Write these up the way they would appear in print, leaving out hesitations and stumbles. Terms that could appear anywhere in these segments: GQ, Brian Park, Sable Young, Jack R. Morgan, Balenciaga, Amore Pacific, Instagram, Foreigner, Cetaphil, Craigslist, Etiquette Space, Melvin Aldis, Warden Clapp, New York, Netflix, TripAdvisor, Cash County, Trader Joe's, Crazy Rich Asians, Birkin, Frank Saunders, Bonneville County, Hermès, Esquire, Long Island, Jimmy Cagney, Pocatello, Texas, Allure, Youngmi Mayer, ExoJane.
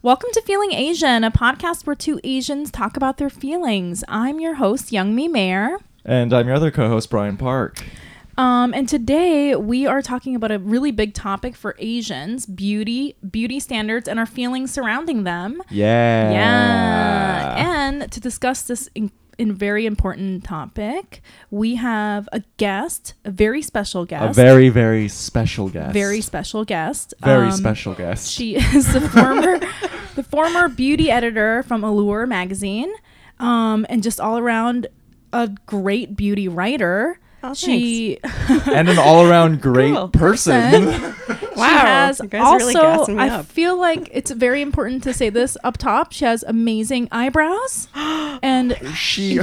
Welcome to Feeling Asian, a podcast where two Asians talk about their feelings. I'm your host, Youngmi Mayer. And I'm your other co-host, Brian Park. And today we are talking about a really big topic for Asians, beauty standards, and our feelings surrounding them. Yeah. Yeah. And to discuss this in very important topic, we have a guest, a very special guest. A very, very special guest. Very special guest. Very special guest. She is the former beauty editor from Allure magazine, and just all around a great beauty writer. Oh, she and an all-around great person. Wow. She has also, really gassing I up. Feel like it's very important to say this up top. She has amazing eyebrows and her skin.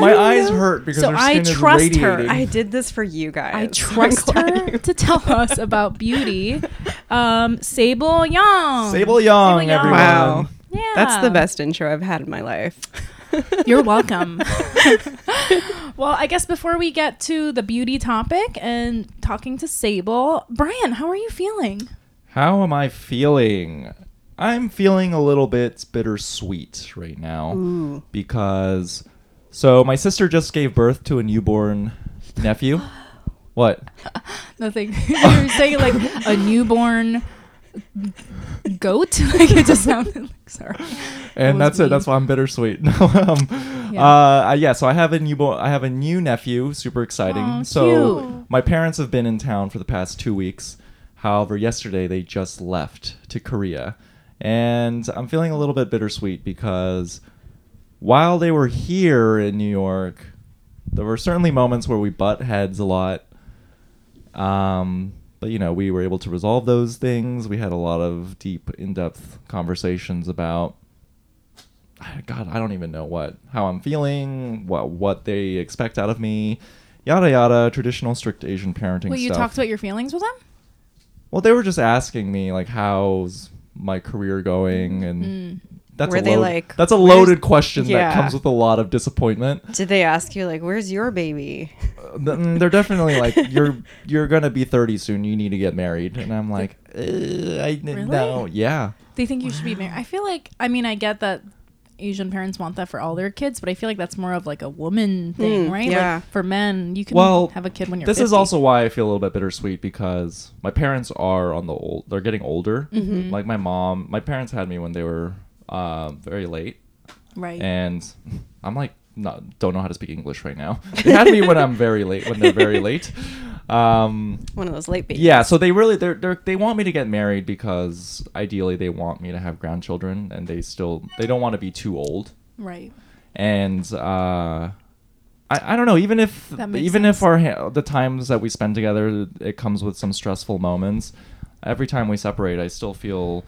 My eyes hurt because her skin is radiating. So I trust her. I did this for you guys. I trust her to tell us about beauty. Sable Young. Sable Young, everyone. Wow. Yeah. That's the best intro I've had in my life. You're welcome. Well, I guess before we get to the beauty topic and talking to Sable, Brian, how are you feeling? How am I feeling? I'm feeling a little bit bittersweet right now. Ooh. Because my sister just gave birth to a newborn nephew. What? Nothing. You're saying like a newborn goat? Like it just sounded like, sorry. And that's it. That's why I'm bittersweet. So I have a new nephew. Super exciting. Aww, so cute. My parents have been in town for the past 2 weeks. However, yesterday they just left to Korea. And I'm feeling a little bit bittersweet because while they were here in New York, there were certainly moments where we butt heads a lot. But, we were able to resolve those things. We had a lot of deep, in-depth conversations about, God, I don't even know how I'm feeling, what they expect out of me, yada, yada, traditional strict Asian parenting stuff. Well, you talked about your feelings with them? Well, they were just asking me, like, how's my career going? And that's a loaded question that comes with a lot of disappointment. Did they ask you, like, where's your baby? They're definitely like, you're gonna be 30 soon, you need to get married. And I'm like, no. Yeah, they think you should be married. I feel like, I get that Asian parents want that for all their kids, but I feel like that's more of like a woman thing, right? Yeah, like for men you can have a kid when you're 50. This is also why I feel a little bit bittersweet, because my parents are they're getting older. Mm-hmm. Like my parents had me when they were very late, right? And I'm like, no, don't know how to speak English right now. They had me when they're very late. One of those late babies. Yeah, so they really they want me to get married because ideally they want me to have grandchildren, and they don't want to be too old, right? And I don't know. Even if the times that we spend together, it comes with some stressful moments. Every time we separate, I still feel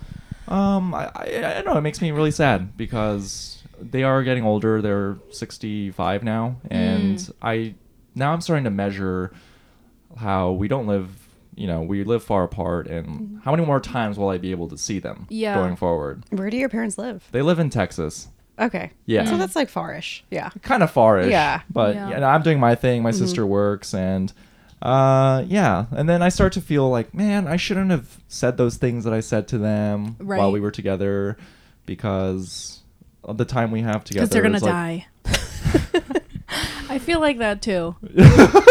I don't know. It makes me really sad because they are getting older. They're 65 now, and I'm starting to measure how we don't live, we live far apart, and how many more times will I be able to see them going forward? Where do your parents live? They live in Texas. Okay. Yeah. So that's like farish. Yeah. Kind of farish. Yeah. But I'm doing my thing. My sister works, and and then I start to feel like, man, I shouldn't have said those things that I said to them while we were together, because of the time we have together. Because they're gonna die. I feel like that too.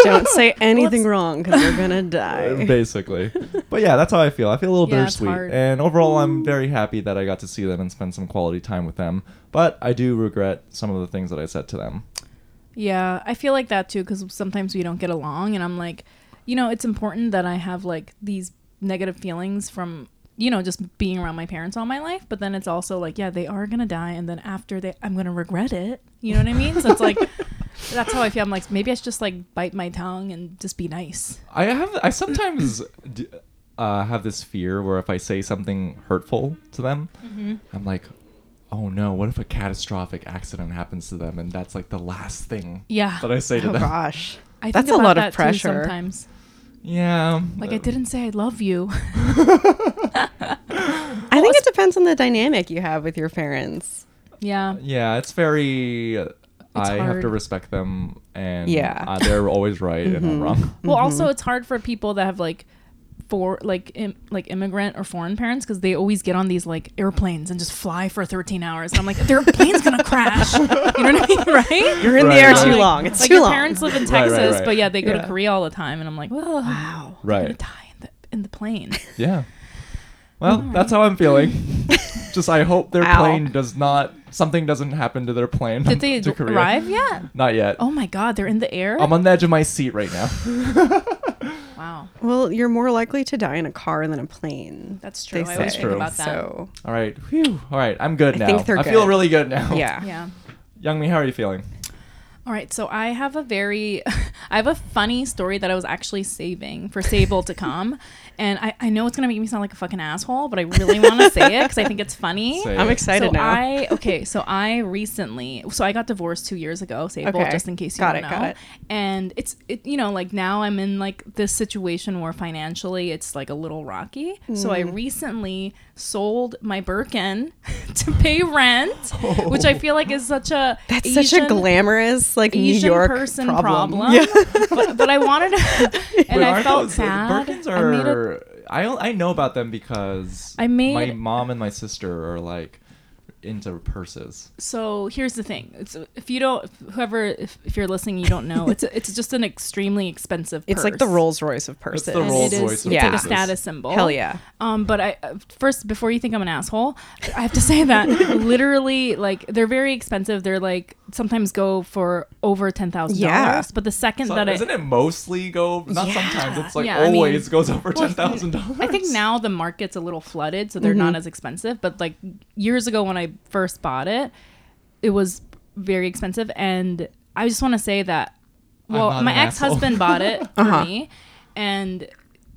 Don't say anything wrong because you're gonna die. Basically. But yeah, that's how I feel. I feel a little bittersweet. And overall, I'm very happy that I got to see them and spend some quality time with them. But I do regret some of the things that I said to them. Yeah, I feel like that too, because sometimes we don't get along, and I'm like, it's important that I have like these negative feelings from, just being around my parents all my life. But then it's also like, they are going to die. And then after I'm going to regret it. You know what I mean? So it's like, that's how I feel. I'm like, maybe I should just like bite my tongue and just be nice. I sometimes have this fear where if I say something hurtful to them, I'm like, oh no, what if a catastrophic accident happens to them? And that's like the last thing that I say to them. Oh gosh. I think that's a lot of pressure sometimes. Yeah. Like, I didn't say I love you. I think it depends on the dynamic you have with your parents. Yeah. Yeah, it's very... I have to respect them, and they're always right and I'm wrong. Well, also, it's hard for people that have, like, for like immigrant or foreign parents, because they always get on these like airplanes and just fly for 13 hours. And I'm like, their plane's gonna crash. You know what I mean? Right? You're in the air too long. It's like too long. Your parents live in Texas, but yeah, they go to Korea all the time, and I'm like, well, wow, they're gonna die in the plane. Yeah. Well, that's how I'm feeling. Just I hope their plane does not. Something doesn't happen to their plane. Did they arrive yet? Not yet. Oh my God, they're in the air? I'm on the edge of my seat right now. Wow. Well, you're more likely to die in a car than a plane. That's true. I always think about that. So. All right. Whew. All right. I'm good now. I feel really good now. Yeah. Yeah. Youngmi, how are you feeling? All right, so I have a funny story that I was actually saving for Sable to come. And I know it's going to make me sound like a fucking asshole, but I really want to say it because I think it's funny. I'm excited now. So I got divorced 2 years ago, Sable, just in case you don't know. Got it. And it's you know, like now I'm in like this situation where financially it's like a little rocky. Mm. So I recently sold my Birkin to pay rent, which I feel like is such a... That's Asian, such a glamorous... like Asian New York person problem. Yeah. but I wanted to, and wait, I felt sad. Birkins are, I know about them because my mom and my sister are like into purses. So here's the thing: if you're listening, you don't know. It's just an extremely expensive purse. It's like the Rolls-Royce of purses. It's the Rolls-Royce. It's like a status symbol. Hell yeah. But I first, before you think I'm an asshole, I have to say that literally, like, they're very expensive. They're like sometimes go for over $10,000. Yeah. But the second so that doesn't it mostly go? Not sometimes. It's like always goes over $10,000. I think now the market's a little flooded, so they're not as expensive. But like years ago when I first bought it, it was very expensive, and I just want to say that my ex-husband bought it for me, and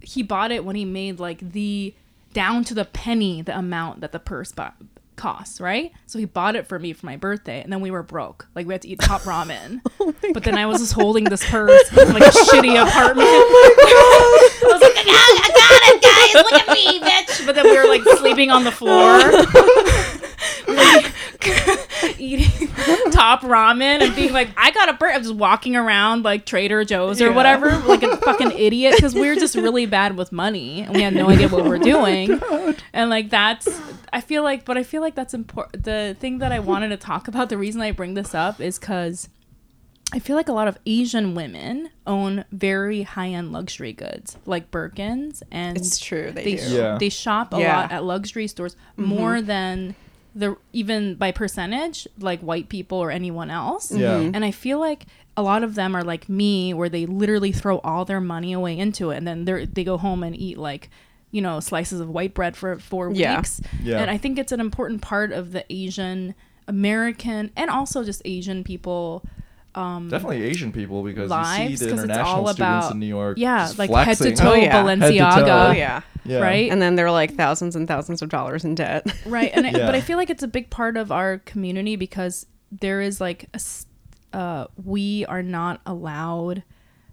he bought it when he made like the down to the penny the amount that the purse costs, right? So he bought it for me for my birthday, and then we were broke, like we had to eat hot ramen. Then I was just holding this purse in like a shitty apartment. Oh my God. I was like, I got it guys, look at me, bitch. But then we were like sleeping on the floor. Eating top ramen and being like, I got a bird. I was walking around like Trader Joe's or whatever, like a fucking idiot, because we were just really bad with money and we had no idea what we were doing. And like I feel like that's important. The thing that I wanted to talk about, the reason I bring this up is because I feel like a lot of Asian women own very high-end luxury goods, like Birkins, and it's true they shop a lot at luxury stores more than. Even by percentage, like white people or anyone else. Yeah. And I feel like a lot of them are like me, where they literally throw all their money away into it, and then they go home and eat like, you know, slices of white bread for 4 weeks. Yeah. And I think it's an important part of the Asian American and also just Asian people. Definitely Asian people, because lives, you see the international students in New York like flexing. Head to toe Balenciaga. Yeah. Right, and then they're like thousands and thousands of dollars in debt. Right, and but I feel like it's a big part of our community, because there is like we are not allowed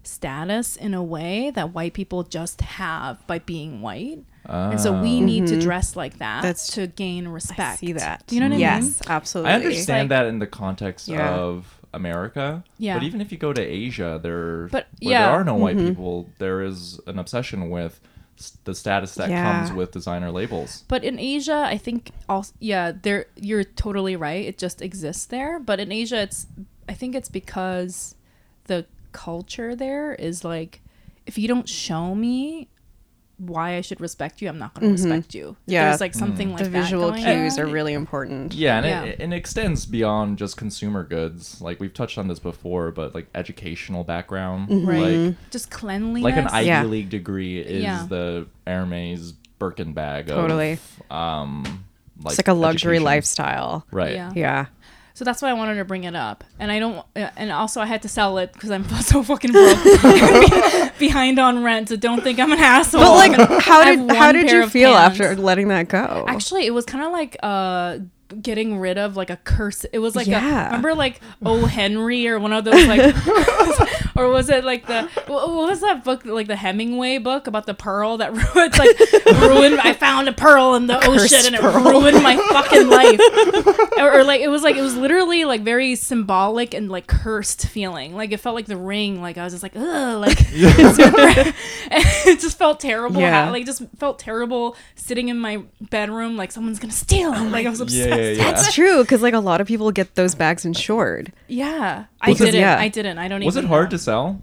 status in a way that white people just have by being white, and so we need to dress like that to gain respect. I see that. Do you know what I mean? Yes, absolutely. I understand that in the context of America, but even if you go to Asia, there are no white people, there is an obsession with the status that comes with designer labels. But in Asia, I think also, there, you're totally right. It just exists there. But in Asia, I think it's because the culture there is like, if you don't show me why I should respect you, I'm not going to respect you. Yeah. There's like something like that. The visual cues are really important. Yeah, and it extends beyond just consumer goods. Like we've touched on this before, but like educational background, like just cleanliness. Like an Ivy League degree is the Hermès Birkin bag. Totally. It's like a luxury lifestyle. Right. Yeah. So that's why I wanted to bring it up, and also I had to sell it because I'm so fucking broke, behind on rent. So don't think I'm an asshole. But like, how did you feel after letting that go? Actually, it was kind of like getting rid of like a curse. It was like remember like O. Henry or one of those like Or was it like the, what was that book, like the Hemingway book about the pearl that it's like ruined, I found a pearl in the ocean and it ruined my fucking life. Or like, it was literally like very symbolic and like cursed feeling. Like it felt like The Ring. Like I was just like, ugh, like it just felt terrible. Yeah. Like just felt terrible sitting in my bedroom. Like someone's going to steal them. Like I was obsessed. Yeah. That's true. Because like a lot of people get those bags insured. Yeah. I didn't. I don't even. Was it hard to sell?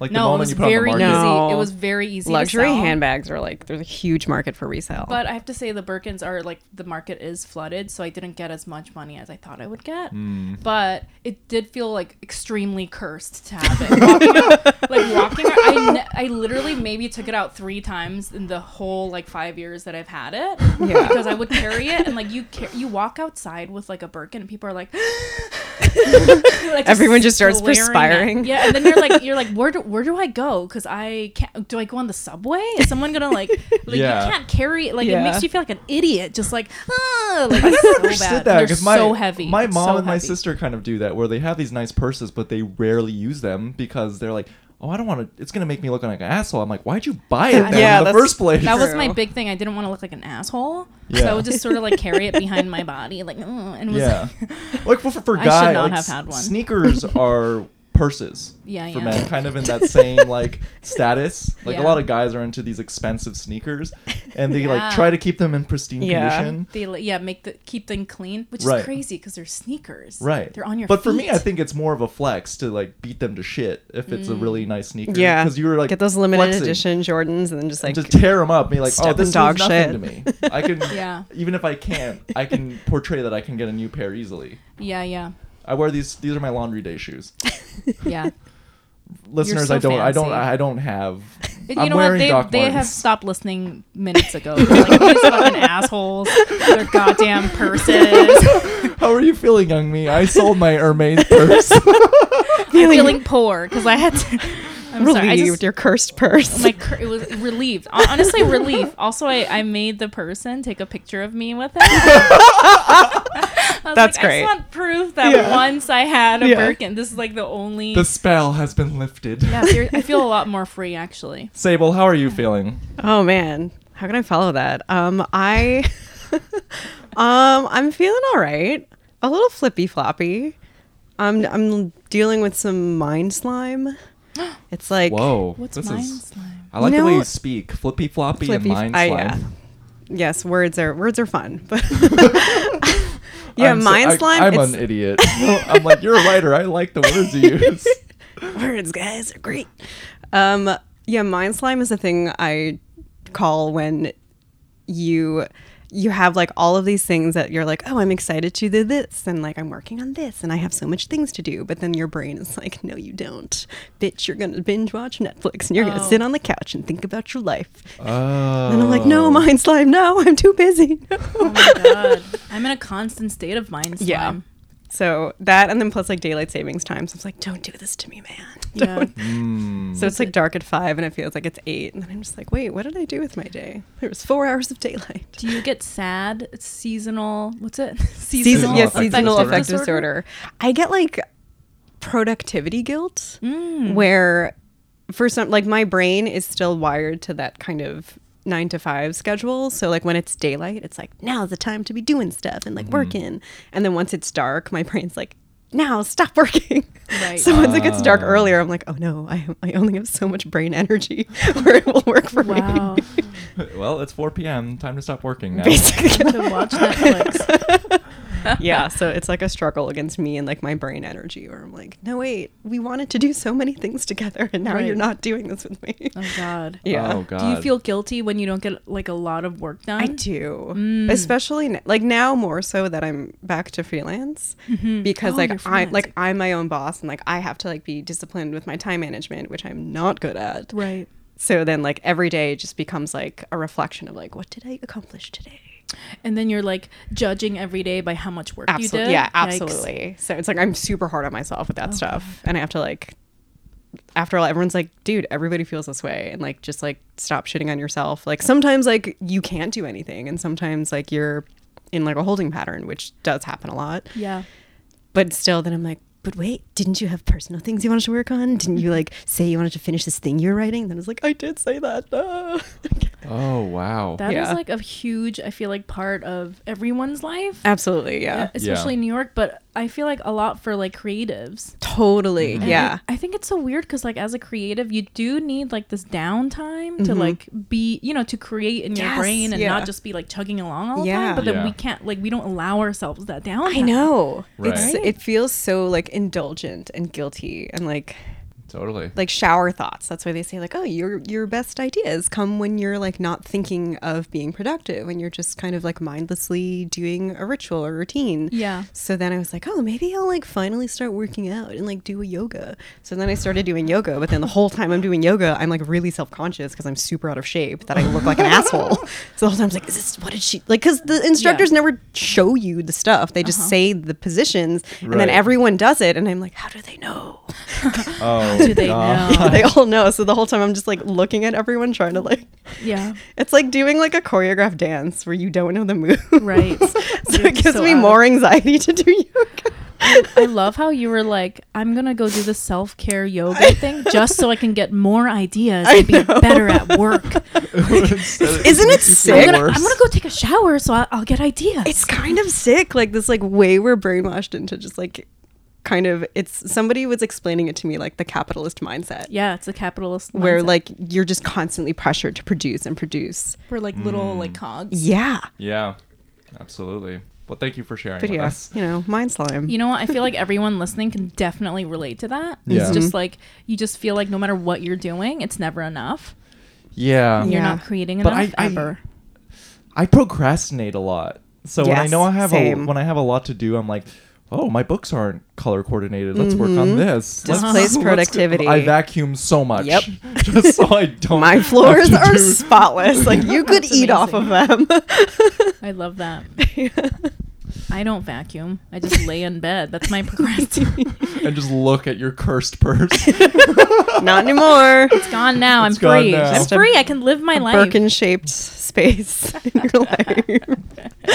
Like no, the moment you put on the market? No, it was very easy. Luxury to sell. Handbags are like, there's a huge market for resale. But I have to say the Birkins are like, the market is flooded, so I didn't get as much money as I thought I would get. But it did feel like extremely cursed to have it. walking around, I literally maybe took it out 3 times in the whole like 5 years that I've had it. Yeah. Because I would carry it, and like you walk outside with like a Birkin, and people are like, like everyone just starts perspiring. Yeah, and then you're like, where do I go? Because I can't. Do I go on the subway? Is someone gonna like yeah. You can't carry it. Like yeah. It makes you feel like an idiot. Just like, ah, like I never understood that because so heavy. My mom and my sister kind of do that, where they have these nice purses, but they rarely use them because they're like, oh, I don't want to. It's gonna make me look like an asshole. I'm like, why'd you buy it in the first place? That was my big thing. I didn't want to look like an asshole. Yeah. So I would just sort of like carry it behind my body, like, and it was like well, for guys, I should not have had one. Sneakers are. Purses for men, kind of in that same like status. Like a lot of guys are into these expensive sneakers, and they like try to keep them in pristine condition. They keep them clean, which is crazy because they're sneakers. Right, they're on your. But feet. For me, I think it's more of a flex to like beat them to shit if it's a really nice sneaker. Yeah, because you were like get those limited edition Jordans and then just like and just tear them up. And be like, oh, this is nothing to me. I can even if I can't, I can portray that I can get a new pair easily. Yeah. I wear these. These are my laundry day shoes. Yeah, listeners, so I don't have. They have stopped listening minutes ago. They're like, these fucking assholes. They're goddamn purses. How are you feeling, Youngmi? I sold my Hermès purse. I'm feeling poor because I had to. I'm relieved. Sorry, I just, your cursed purse. It was relieved. Honestly, relief. Also, I made the person take a picture of me with it. That's like, great. I just want proof that once I had a Birkin. This is like the only. The spell has been lifted. Yeah, I feel a lot more free actually. Sable, how are you feeling? Oh man, how can I follow that? I'm feeling all right. A little flippy floppy. I'm dealing with some mind slime. It's like whoa, what's slime? I like the way you speak. Flippy floppy and mind slime. Yes, words are fun, but. Yeah, mind slime. I'm an idiot. I'm like, you're a writer. I like the words you use. Words, guys, are great. Yeah, mind slime is a thing I call when you have like all of these things that you're like, oh, I'm excited to do this, and like I'm working on this, and I have so much things to do, but then your brain is like, no, you don't, bitch. You're gonna binge watch Netflix, and you're gonna sit on the couch and think about your life. Oh. And I'm like, no, mind slime, no, I'm too busy. No. Oh my god, I'm in a constant state of mind slime. Yeah. So that, and then plus like daylight savings time. So it's like, don't do this to me, man. Yeah. So it's like dark at 5 and it feels like it's 8. And then I'm just like, wait, what did I do with my day? There was 4 hours of daylight. Do you get sad? It's seasonal. What's it? Seasonal affective disorder. I get like productivity guilt where for some, like my brain is still wired to that kind of 9 to 5 schedule. So like when it's daylight, it's like now's the time to be doing stuff and like working. And then once it's dark, my brain's like, now stop working. Right. So once it gets dark earlier, I'm like, oh no, I only have so much brain energy where it will work for me. Well, it's 4 p.m. Time to stop working now. Basically, to watch Netflix. Yeah, so it's like a struggle against me and like my brain energy where I'm like, no wait, we wanted to do so many things together and now you're not doing this with me. Oh god. Yeah. Oh god. Do you feel guilty when you don't get like a lot of work done? I do. Especially like now more so that I'm back to freelance because like I'm my own boss and like I have to like be disciplined with my time management, which I'm not good at. Right. So then like every day just becomes like a reflection of like, what did I accomplish today? And then you're like judging every day by how much work you did. Yeah, absolutely. Yikes. So it's like I'm super hard on myself with that stuff. And I have to like, after all, everyone's like, dude, everybody feels this way. And like, just like stop shitting on yourself. Like sometimes like you can't do anything. And sometimes like you're in like a holding pattern, which does happen a lot. Yeah. But still then I'm like, but wait, didn't you have personal things you wanted to work on? Didn't you like say you wanted to finish this thing you're writing? And then it's like, I did say that. Oh, wow. That is like a huge, I feel like, part of everyone's life. Absolutely. Yeah. Especially in New York. But I feel like a lot for like creatives. Totally. Mm-hmm. Yeah. I think it's so weird because like as a creative, you do need like this downtime to like be, you know, to create in your brain and not just be like chugging along all the time. But then we can't, like, we don't allow ourselves that downtime. I know. Right. It feels so like indulgent and guilty and like. Totally. Like shower thoughts. That's why they say like, oh, your best ideas come when you're like not thinking of being productive and you're just kind of like mindlessly doing a ritual or routine. Yeah. So then I was like, oh, maybe I'll like finally start working out and like do a yoga. So then I started doing yoga, but then the whole time I'm doing yoga, I'm like really self-conscious because I'm super out of shape that I look like an asshole. So the whole time I was like, is this, what did she, like, because the instructors never show you the stuff. They just say the positions and then everyone does it. And I'm like, how do they know? Oh. Do they know? Yeah, they all know. So the whole time I'm just like looking at everyone trying to like it's like doing like a choreographed dance where you don't know the move. Right. So it gives me more anxiety to do yoga. I love how you were like, I'm gonna go do the self-care yoga thing just so I can get more ideas and be better at work. Isn't it sick? I'm gonna go take a shower so I'll get ideas. It's kind of sick, like this like way we're brainwashed into just like kind of, it's, somebody was explaining it to me, like the capitalist mindset. Yeah, it's a capitalist mindset. Where like you're just constantly pressured to produce and produce. We're like little like cogs. Yeah. Yeah, absolutely. Well, thank you for sharing with us. You know, mind slime. You know what? I feel like everyone listening can definitely relate to that. Yeah. It's just like, you just feel like no matter what you're doing, it's never enough. Yeah. You're not creating enough ever. I procrastinate a lot. So when I know I have when I have a lot to do, I'm like, oh, my books aren't color coordinated. Let's work on this. Displays productivity. I vacuum so much. Yep. Just so I don't. My floors are spotless. Like you could eat off of them. I love that. Yeah. I don't vacuum. I just lay in bed. That's my procrastination. And just look at your cursed purse. Not anymore. It's gone now. It's I'm free. Now. I'm free. I can live my life. Birkin-shaped space in your life.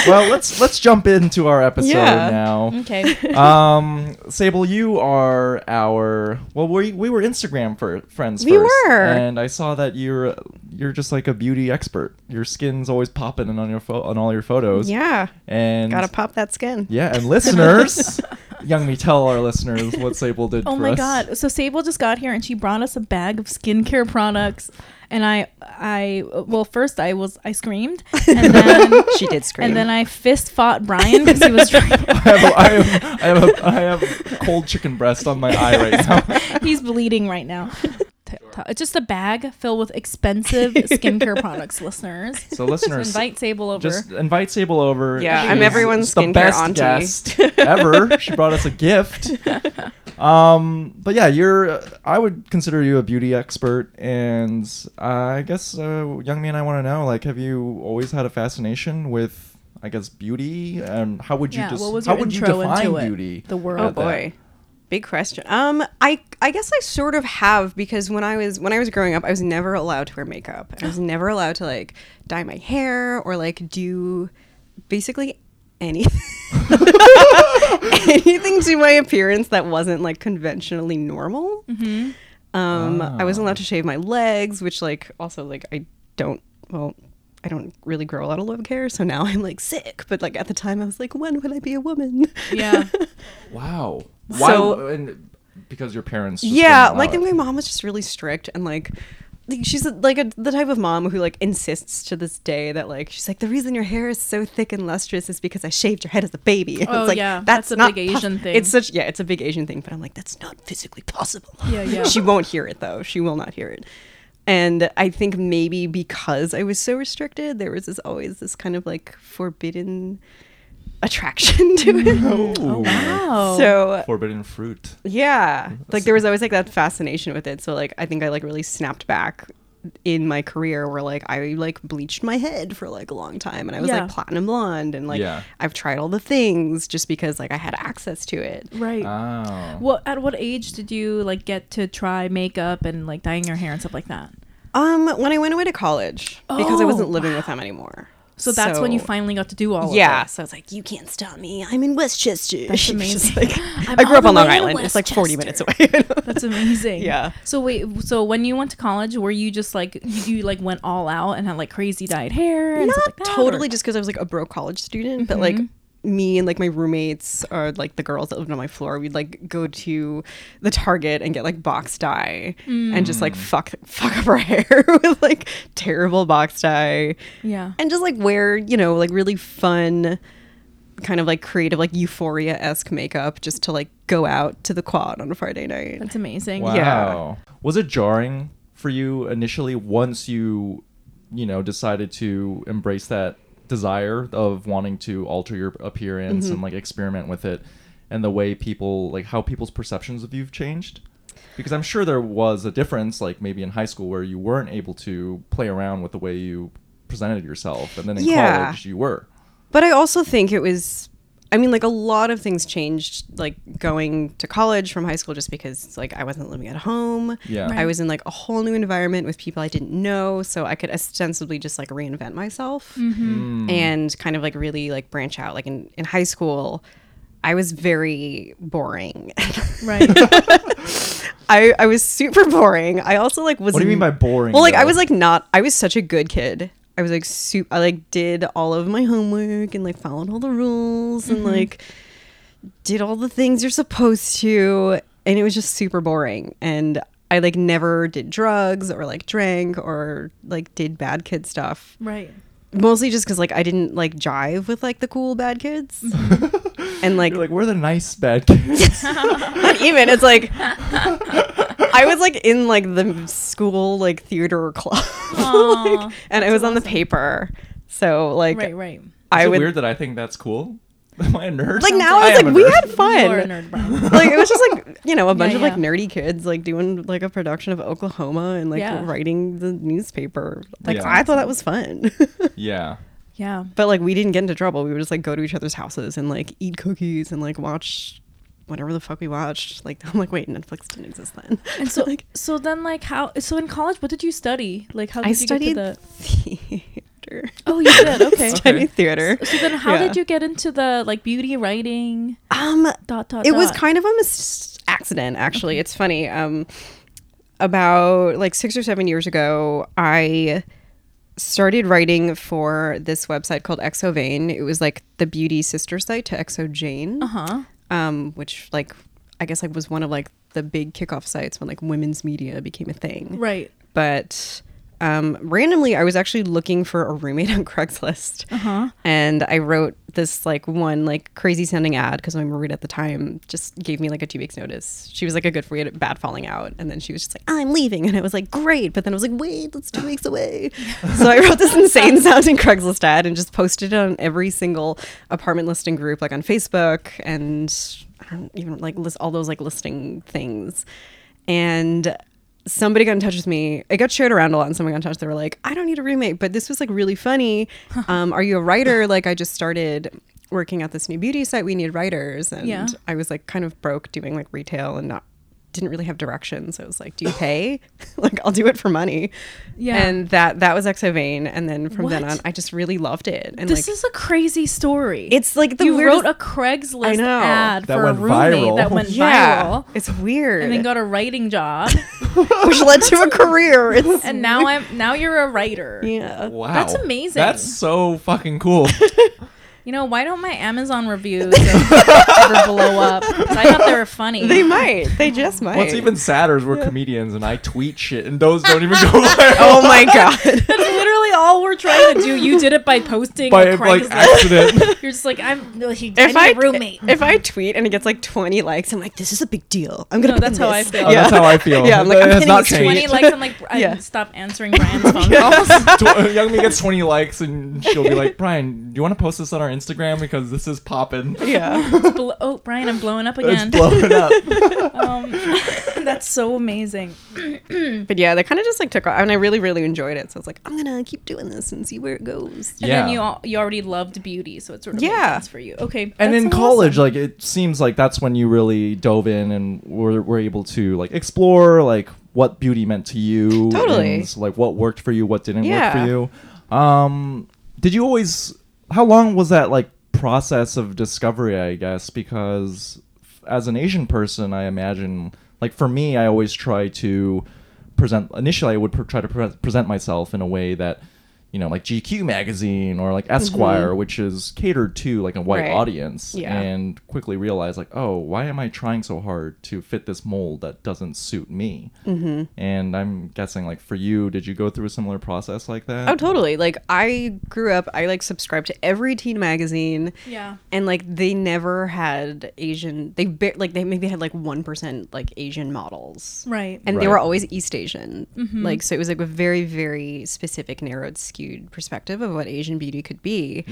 Well, let's jump into our episode now. Okay. Sable, you are our we were Instagram friends first. We were. And I saw that you're just like a beauty expert. Your skin's always popping and on all your photos. Yeah. And gotta pop that skin. Yeah, and listeners, Youngmi, tell our listeners what Sable did for us. Oh my god. So Sable just got here and she brought us a bag of skincare products. And I screamed, and then she did scream, and then I fist fought Brian because he was trying. I have cold chicken breast on my eye right now. He's bleeding right now. It's just a bag filled with expensive skincare products, listeners. So listeners, invite Sable over. Just invite Sable over. Yeah, I'm everyone's skincare auntie. Best guest ever. She brought us a gift. But yeah, I would consider you a beauty expert, and I guess Youngmi and I want to know, like, have you always had a fascination with, I guess, beauty, and how would you define beauty? The world. Oh boy. Big question. I guess I sort of have, because when I was growing up, I was never allowed to wear makeup. I was never allowed to like dye my hair or like do basically anything anything to my appearance that wasn't like conventionally normal. Mm-hmm. I wasn't allowed to shave my legs, which like also like I don't really grow a lot of love care, so now I'm like sick. But like at the time, I was like, when will I be a woman? Yeah. Wow. So, why? And because your parents. Yeah, like my mom was just really strict, and like she's like the type of mom who like insists to this day that like she's like, the reason your hair is so thick and lustrous is because I shaved your head as a baby. And it's like, yeah, that's a big Asian thing. It's a big Asian thing. But I'm like, that's not physically possible. Yeah, yeah. She won't hear it though. She will not hear it. And I think maybe because I was so restricted, there was always this kind of like forbidden attraction to it. Oh, wow. So forbidden fruit. Yeah. Like there was always like that fascination with it. So like I think I like really snapped back in my career where like I like bleached my head for like a long time, and I was like platinum blonde, and like I've tried all the things just because like I had access to it. Right. Oh. Well, at what age did you like get to try makeup and like dyeing your hair and stuff like that? When I went away to college, because I wasn't living with them anymore. So that's when you finally got to do all of it. So it's like, you can't stop me. I'm in Westchester. That's amazing. Like, I grew up on Long Island. It's like 40 minutes away. That's amazing. Yeah. So wait, so when you went to college, were you just like, you like went all out and had like crazy dyed hair and stuff like that? Totally, or? Just because I was like a broke college student, but like me and like my roommates or like the girls that lived on my floor, we'd like go to the Target and get like box dye and just like fuck up our hair with like terrible box dye. Yeah. And just like wear, you know, like really fun kind of like creative, like Euphoria-esque makeup just to like go out to the quad on a Friday night. That's amazing. Wow. Yeah. Was it jarring for you initially once you know, decided to embrace that desire of wanting to alter your appearance and like experiment with it, and the way people like how people's perceptions of you've changed? Because I'm sure there was a difference, like maybe in high school where you weren't able to play around with the way you presented yourself, and then in college you were. But I also think it was, I mean, like a lot of things changed, like going to college from high school, just because like I wasn't living at home. Yeah. Right. I was in like a whole new environment with people I didn't know. So I could ostensibly just like reinvent myself and kind of like really like branch out. Like in high school, I was very boring. Right. I was super boring. I also like was... What do you mean by boring? Well, like though? I was like not... I was such a good kid. I was like super, I like did all of my homework and like followed all the rules and like did all the things you're supposed to, and it was just super boring. And I like never did drugs or like drank or like did bad kid stuff. Right. Mostly just because like I didn't like jive with like the cool bad kids. And like you're like, we're the nice bad kids. Not even. It's like I was like in like the school like theater club. Aww, like, and I was awesome. On the paper. So like right. Is it weird that I think that's cool? Am I a nerd? Like now I was like, we had fun. You are a nerd, Brian. Like it was just like, you know, a bunch of like nerdy kids like doing like a production of Oklahoma and like writing the newspaper. Like I thought that was fun. Yeah. But like we didn't get into trouble. We would just like go to each other's houses and like eat cookies and like watch whatever the fuck we watched. Like I'm like, wait, Netflix didn't exist then. And so like, so then like how? So in college, what did you study? Like how did you get to the theater? Oh, you did. Okay. Studied theater. So then, how did you get into the like beauty writing? It was kind of a accident, actually. Okay. It's funny. About like 6 or 7 years ago, I started writing for this website called ExoVane. It was like the beauty sister site to ExoJane, which like I guess like was one of like the big kickoff sites when like women's media became a thing. Right. But randomly, I was actually looking for a roommate on Craigslist, and I wrote this like one like crazy sounding ad because my roommate at the time just gave me like a 2 weeks notice. She was like a good, we had a bad falling out, and then she was just like, I'm leaving, and I was like, great, but then I was like, wait, that's 2 weeks away. So I wrote this insane sounding Craigslist ad and just posted it on every single apartment listing group, like on Facebook, and I don't even like list all those like listing things, and somebody got in touch with me. It got shared around a lot, and someone got in touch. They were like, I don't need a roommate, but this was like really funny. Are you a writer? Like I just started working at this new beauty site. We need writers. And I was like kind of broke doing like retail and didn't really have direction. So I was like, do you pay? Like I'll do it for money. Yeah. And that was ExoVane. And then from then on, I just really loved it. And this is a crazy story. It's like the weirdest. You wrote a Craigslist ad that for a roommate that went viral. It's weird. And then got a writing job. Which led to a career. And now you're a writer. Yeah. Wow. That's amazing. That's so fucking cool. You know, why don't my Amazon reviews ever blow up? Because I thought they were funny. They might. They just might. What's even sadder is we're comedians and I tweet shit and those don't even go viral. Oh my God. That's literally all we're trying to do. You did it by posting. By like accident. You're just like, I need a roommate. If I tweet and it gets like 20 likes, I'm like, this is a big deal. I'm going to put this. That's how I feel. Yeah. That's how I feel. Yeah, I'm like, I'm getting 20 likes. I'm like, I stop answering Brian's phone calls. Youngmi gets 20 likes and she'll be like, Brian, do you want to post this on our Instagram because this is popping. Yeah. Oh, Brian, I'm blowing up again. It's blowing up. That's so amazing. But yeah, that kind of just like took off, and I really, really enjoyed it. So I was like, I'm gonna keep doing this and see where it goes. And then you already loved beauty, so it sort of made sense for you. Okay. And in college, like it seems like that's when you really dove in and were able to like explore like what beauty meant to you. Totally. And, like what worked for you, what didn't work for you. Did you always... How long was that, like, process of discovery, I guess? Because as an Asian person, I imagine... Like, for me, I always try to present... Initially, I would try to present myself in a way that, you know, like GQ magazine or like Esquire, which is catered to, like, a white audience. Yeah. And quickly realize, like, oh, why am I trying so hard to fit this mold that doesn't suit me? And I'm guessing, like, for you, did you go through a similar process like that? Oh, totally. Like, I grew up, I, like, subscribed to every teen magazine. Yeah. And, like, they never had Asian, they maybe had, like, 1%, like, Asian models. Right. And they were always East Asian. Like, so it was, like, a very, very specific, narrowed, skewed perspective of what Asian beauty could be.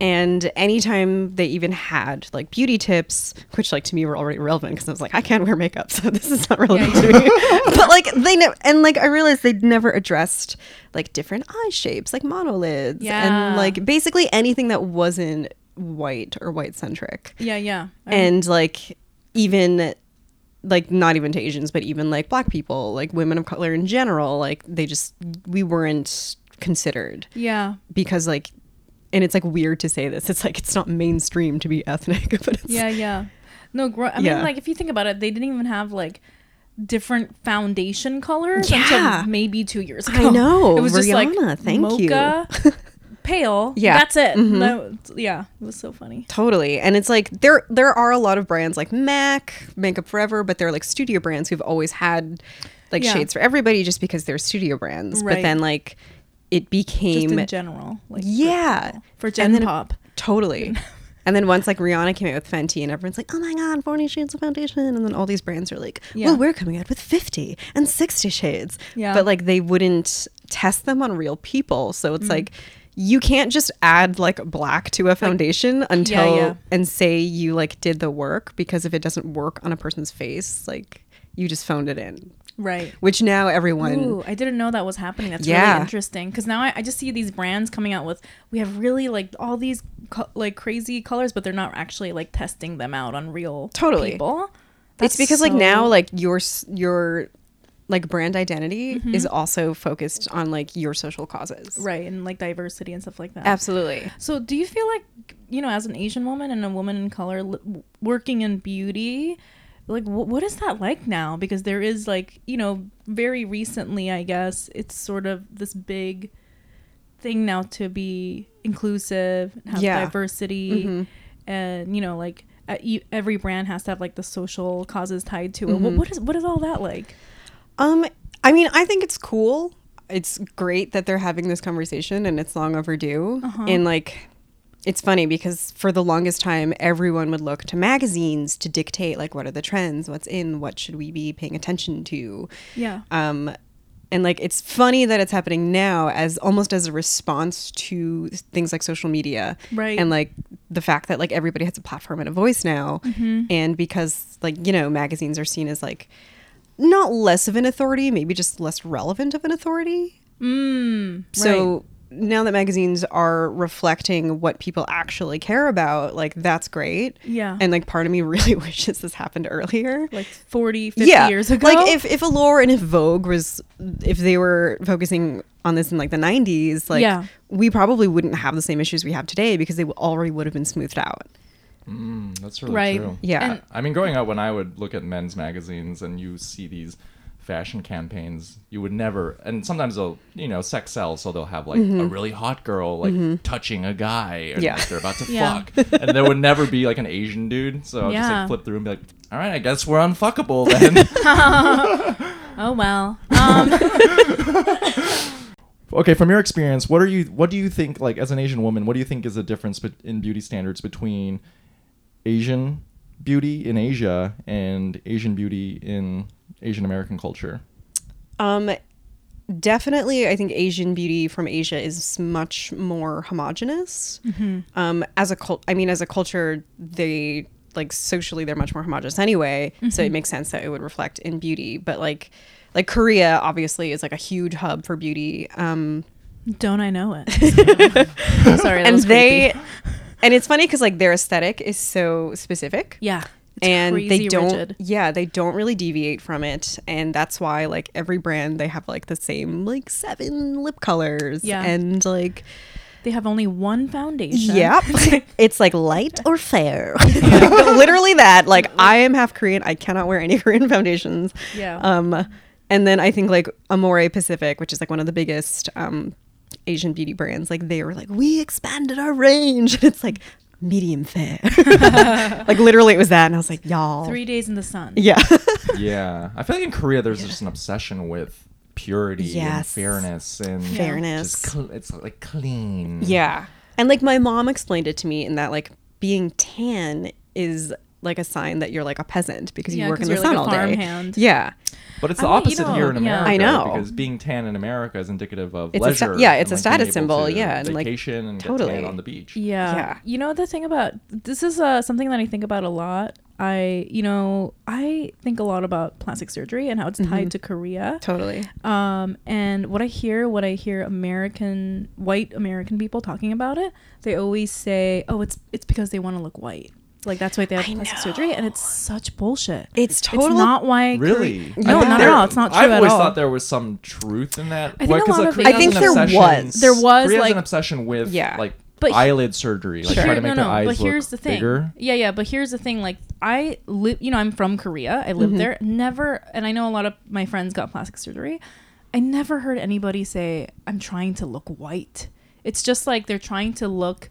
And anytime they even had, like, beauty tips, which, like, to me were already relevant because I was like, I can't wear makeup, so this is not relevant to me. But, like, they and, like, I realized they'd never addressed, like, different eye shapes, like monolids, and, like, basically anything that wasn't white or white centric. And, like, even, like, not even to Asians, but even, like, Black people, like, women of color in general, like, they just, we weren't considered. Because, like, and it's, like, weird to say this, it's, like, it's not mainstream to be ethnic, but it's, I mean, like, if you think about it, they didn't even have, like, different foundation colors until maybe 2 years ago. I know, it was Rihanna, just like mocha, pale, that's it. It was so funny. Totally. And it's like there are a lot of brands like MAC, Makeup Forever, but they're, like, studio brands who've always had, like, shades for everybody just because they're studio brands. But then, like, it became just in general, like, for Gen Pop. Totally. And then once, like, Rihanna came out with Fenty, and everyone's like, oh my god, 40 shades of foundation. And then all these brands are like, well, we're coming out with 50 and 60 shades. But, like, they wouldn't test them on real people. So it's like, you can't just add, like, black to a foundation, like, until and say you, like, did the work, because if it doesn't work on a person's face, like, you just phoned it in. Right. Which now everyone... Ooh, I didn't know that was happening. That's really interesting. Because now I just see these brands coming out with, we have really, like, all these, like, crazy colors, but they're not actually, like, testing them out on real people. That's, it's because, so... like, now, like, your like, brand identity is also focused on, like, your social causes. Right. And, like, diversity and stuff like that. Absolutely. So do you feel like, you know, as an Asian woman and a woman in color working in beauty... Like, what is that like now? Because there is, like, you know, very recently, I guess, it's sort of this big thing now to be inclusive, and have diversity, and, you know, like, every brand has to have, like, the social causes tied to it. What is all that like? I mean, I think it's cool. It's great that they're having this conversation, and it's long overdue. And, like... It's funny because for the longest time, everyone would look to magazines to dictate, like, what are the trends, what's in, what should we be paying attention to. And, like, it's funny that it's happening now as almost as a response to things like social media. Right. And, like, the fact that, like, everybody has a platform and a voice now. And because, like, you know, magazines are seen as, like, not less of an authority, maybe just less relevant of an authority. So... Now that magazines are reflecting what people actually care about, like, that's great. And, like, part of me really wishes this happened earlier, like 40-50 years ago. Like, if Allure and if Vogue was, if they were focusing on this in, like, the 90s, like, we probably wouldn't have the same issues we have today because they already would have been smoothed out. That's really true. And, I mean, growing up, when I would look at men's magazines and you see these fashion campaigns, you would never, and sometimes they'll, you know, sex sells, so they'll have, like, a really hot girl, like, touching a guy, and like, they're about to fuck, and there would never be, like, an Asian dude, so I'll just, like, flip through and be like, all right, I guess we're unfuckable then. Okay, from your experience, what do you think, like, as an Asian woman, what do you think is the difference in beauty standards between Asian beauty in Asia and Asian beauty in Asian American culture? Definitely, I think Asian beauty from Asia is much more homogenous. As a culture, they, like, socially, they're much more homogenous anyway. So it makes sense that it would reflect in beauty. But, like Korea obviously is, like, a huge hub for beauty. Don't I know it? Sorry, that and was creepy. And it's funny because, like, their aesthetic is so specific. And they don't, rigid. They don't really deviate from it, and that's why, like, every brand, they have, like, the same, like, 7 lip colors, and, like, They have only one foundation. Yep. It's like light or fair. Yeah. Literally that. Like, I am half Korean. I cannot wear any Korean foundations. Yeah. And then I think like Amore Pacific, which is like one of the biggest Asian beauty brands, like they were like, we expanded our range. And it's like medium fair. Like literally it was that. And I was like, y'all. 3 days in the sun. Yeah. Yeah. I feel like in Korea, there's just an obsession with purity and fairness. And fairness. Just it's like clean. Yeah. And like my mom explained it to me in that like being tan is like a sign that you're like a peasant because you work in the sun all day. Hand. Yeah. But it's the opposite here in America. I know. Because being tan in America is indicative of leisure. Yeah, it's a status symbol. Yeah. And like vacation and get tan on the beach. Yeah. Yeah. You know, the thing about this is something that I think about a lot. I think a lot about plastic surgery and how it's tied to Korea. Totally. And what I hear white American people talking about it, they always say, oh, it's because they want to look white. Like that's why they have plastic surgery, and it's such bullshit. It's totally not why. Really? No, not at all. It's not true at all. I always thought there was some truth in that. I think there was. There was Korea has an obsession with like eyelid surgery, like trying to make the eyes look bigger. But here's the thing. Yeah, yeah. But here's the thing. Like I live, I'm from Korea. I lived there. Never, and I know a lot of my friends got plastic surgery. I never heard anybody say, "I'm trying to look white." It's just like they're trying to look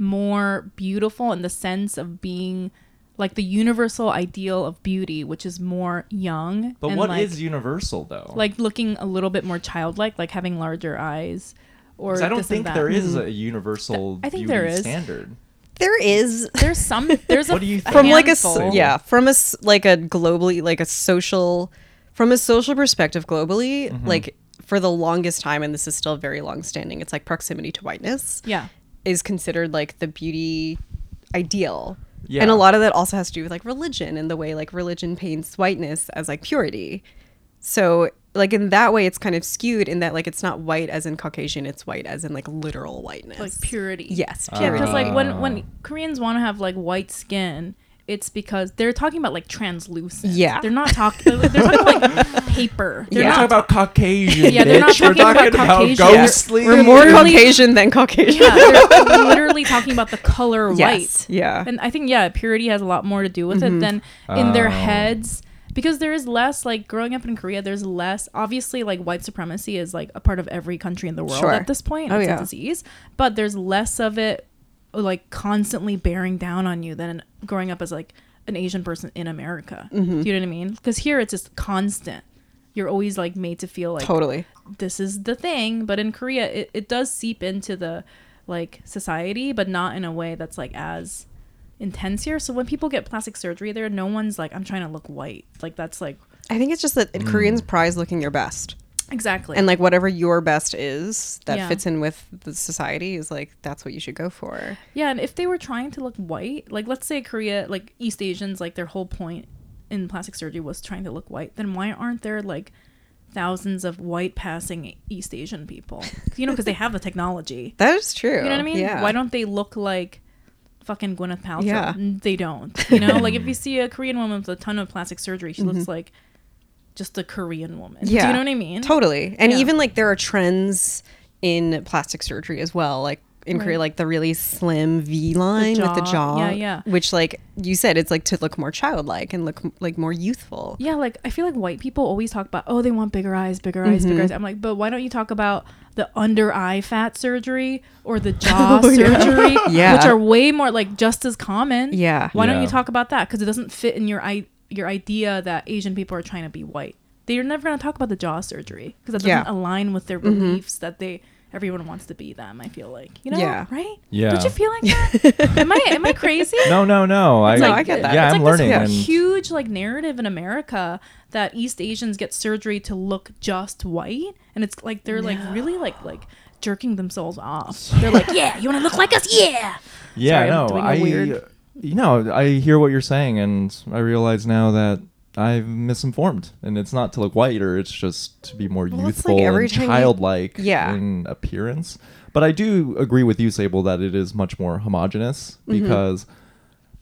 more beautiful in the sense of being like the universal ideal of beauty, which is more young. But what is universal though? Like looking a little bit more childlike, like having larger eyes, or I don't think there is a universal beauty standard. There is. There's some. There's what do you think? From a social perspective globally, like for the longest time, and this is still very long standing. It's like proximity to whiteness. Yeah. Is considered like the beauty ideal. Yeah. And a lot of that also has to do with like religion and the way like religion paints whiteness as like purity. So like in that way it's kind of skewed in that like it's not white as in Caucasian, it's white as in like literal whiteness. Like purity. Yes. Purity. Yeah, because like when Koreans want to have like white skin, it's because they're talking about like translucent. Yeah. They're talking about like paper. They're not talking about Caucasian. Yeah, they're not talking about ghostly. We're more Caucasian than Caucasian. Yeah, they're literally talking about the color white. Yeah. And I think, purity has a lot more to do with it than in their heads. Because there is less, like, growing up in Korea, there's less, obviously, like, white supremacy is, like, a part of every country in the world at this point. It's a disease. But there's less of it, like, constantly bearing down on you than growing up as like an Asian person in America. Do you know what I mean? Because here it's just constant. You're always like made to feel like this is the thing. But in Korea it does seep into the like society, but not in a way that's like as intense here. So when people get plastic surgery there, no one's like, I'm trying to look white. Like that's like, I think it's just that Koreans prize looking their best. Exactly. And like whatever your best is that fits in with the society is like, that's what you should go for. Yeah. And if they were trying to look white, like let's say Korea, like East Asians, like their whole point in plastic surgery was trying to look white, then why aren't there like thousands of white passing East Asian people? Because they have the technology. That is true. You know what I mean? Yeah. Why don't they look like fucking Gwyneth Paltrow? Yeah. They don't. Like if you see a Korean woman with a ton of plastic surgery, she looks like just a Korean woman. Yeah. Do you know what I mean? Totally. And even like there are trends in plastic surgery as well. Like in Korea, like the really slim V line with the jaw. Yeah, yeah. Which like you said, it's like to look more childlike and look like more youthful. Yeah. Like I feel like white people always talk about, oh, they want bigger eyes, bigger eyes, bigger eyes. I'm like, but why don't you talk about the under eye fat surgery or the jaw surgery, which are way more like just as common. Yeah. Why don't you talk about that? Because it doesn't fit in your idea that Asian people are trying to be white. They're never going to talk about the jaw surgery because that doesn't align with their beliefs that everyone wants to be them. I feel like, right? Yeah. Did you feel like that? Am I crazy? No. I get that. Yeah, I'm learning. It's like this huge like narrative in America that East Asians get surgery to look just white, and it's like they're like really like jerking themselves off. They're like, yeah, you want to look like us? Yeah. Yeah. Sorry, weird. I hear what you're saying, and I realize now that I've misinformed, and it's not to look whiter, it's just to be more youthful and childlike in appearance. But I do agree with you, Sable, that it is much more homogenous because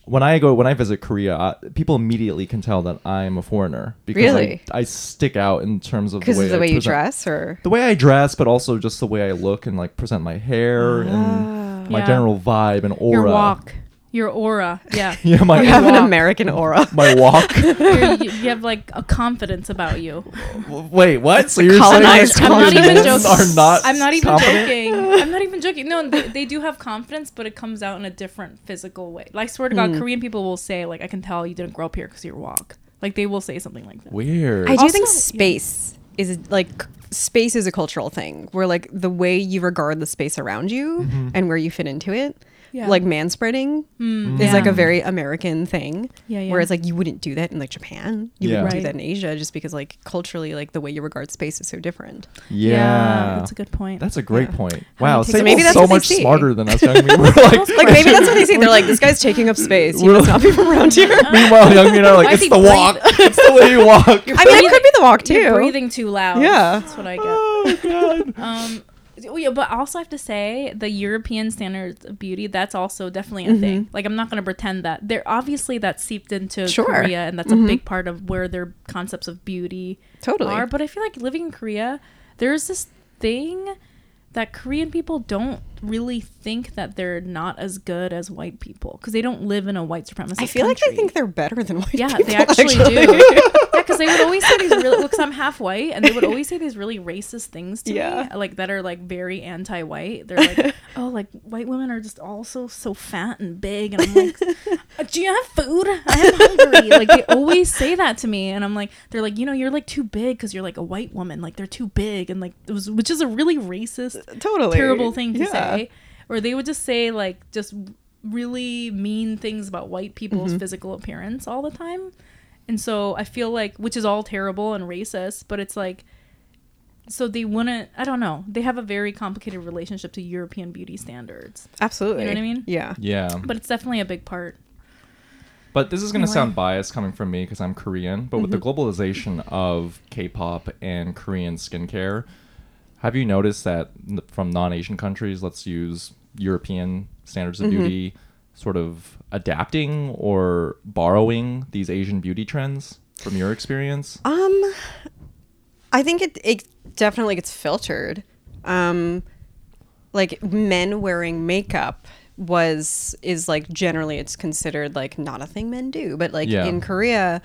when I visit Korea, people immediately can tell that I'm a foreigner because really? I stick out in terms of the way you dress, or the way I dress, but also just the way I look and like present my hair and my general vibe and aura. Your walk, your aura, yeah. You have an American aura. My walk. You have like a confidence about you. Wait, what? So you're colonized saying I'm not even joking. No, they do have confidence, but it comes out in a different physical way. Like, I swear to God, Korean people will say, like, I can tell you didn't grow up here because of your walk. Like, they will say something like that. Weird. I do think space is, like, space is a cultural thing where, like, the way you regard the space around you and where you fit into it. Yeah. Like manspreading is like a very American thing. Yeah. Whereas like you wouldn't do that in like Japan. You wouldn't do that in Asia just because like culturally like the way you regard space is so different. Yeah. That's a good point. That's a great point. Wow. Sable's so much smarter than us. Youngmi. We're like maybe that's what they see. They're like, this guy's taking up space. You must not be from around here. Meanwhile, Youngmi and I are like, it's the walk. It's the way you walk. I mean, it could be the walk too. You're breathing too loud. Yeah. That's what I get. Oh, God. Oh, yeah, but also I have to say the European standards of beauty, that's also definitely a thing. Like, I'm not going to pretend that. They're obviously that's seeped into Korea, and that's a big part of where their concepts of beauty are. But I feel like living in Korea, there's this thing that Korean people don't really think that they're not as good as white people because they don't live in a white supremacist I feel country. Like they think they're better than white people. Yeah, they actually do. Because they would always say these really, because I'm half white, and they would always say these really racist things to me, like that are like very anti-white. They're like, oh, like white women are just also so fat and big, and I'm like, do you have food? I am hungry. Like they always say that to me, and I'm like, they're like, you know, you're like too big because you're like a white woman. Like they're too big, and like it was, which is a really racist, terrible thing to say. Or they would just say like just really mean things about white people's physical appearance all the time. And so I feel like, which is all terrible and racist, but it's like, so they wouldn't, I don't know. They have a very complicated relationship to European beauty standards. Absolutely. You know what I mean? Yeah. Yeah. But it's definitely a big part. But this is going to sound biased coming from me because I'm Korean, but with the globalization of K-pop and Korean skincare, have you noticed that from non-Asian countries, let's use European standards of beauty, sort of adapting or borrowing these Asian beauty trends from your experience? I think it definitely gets filtered. Like men wearing makeup is like generally it's considered like not a thing men do, but like in Korea,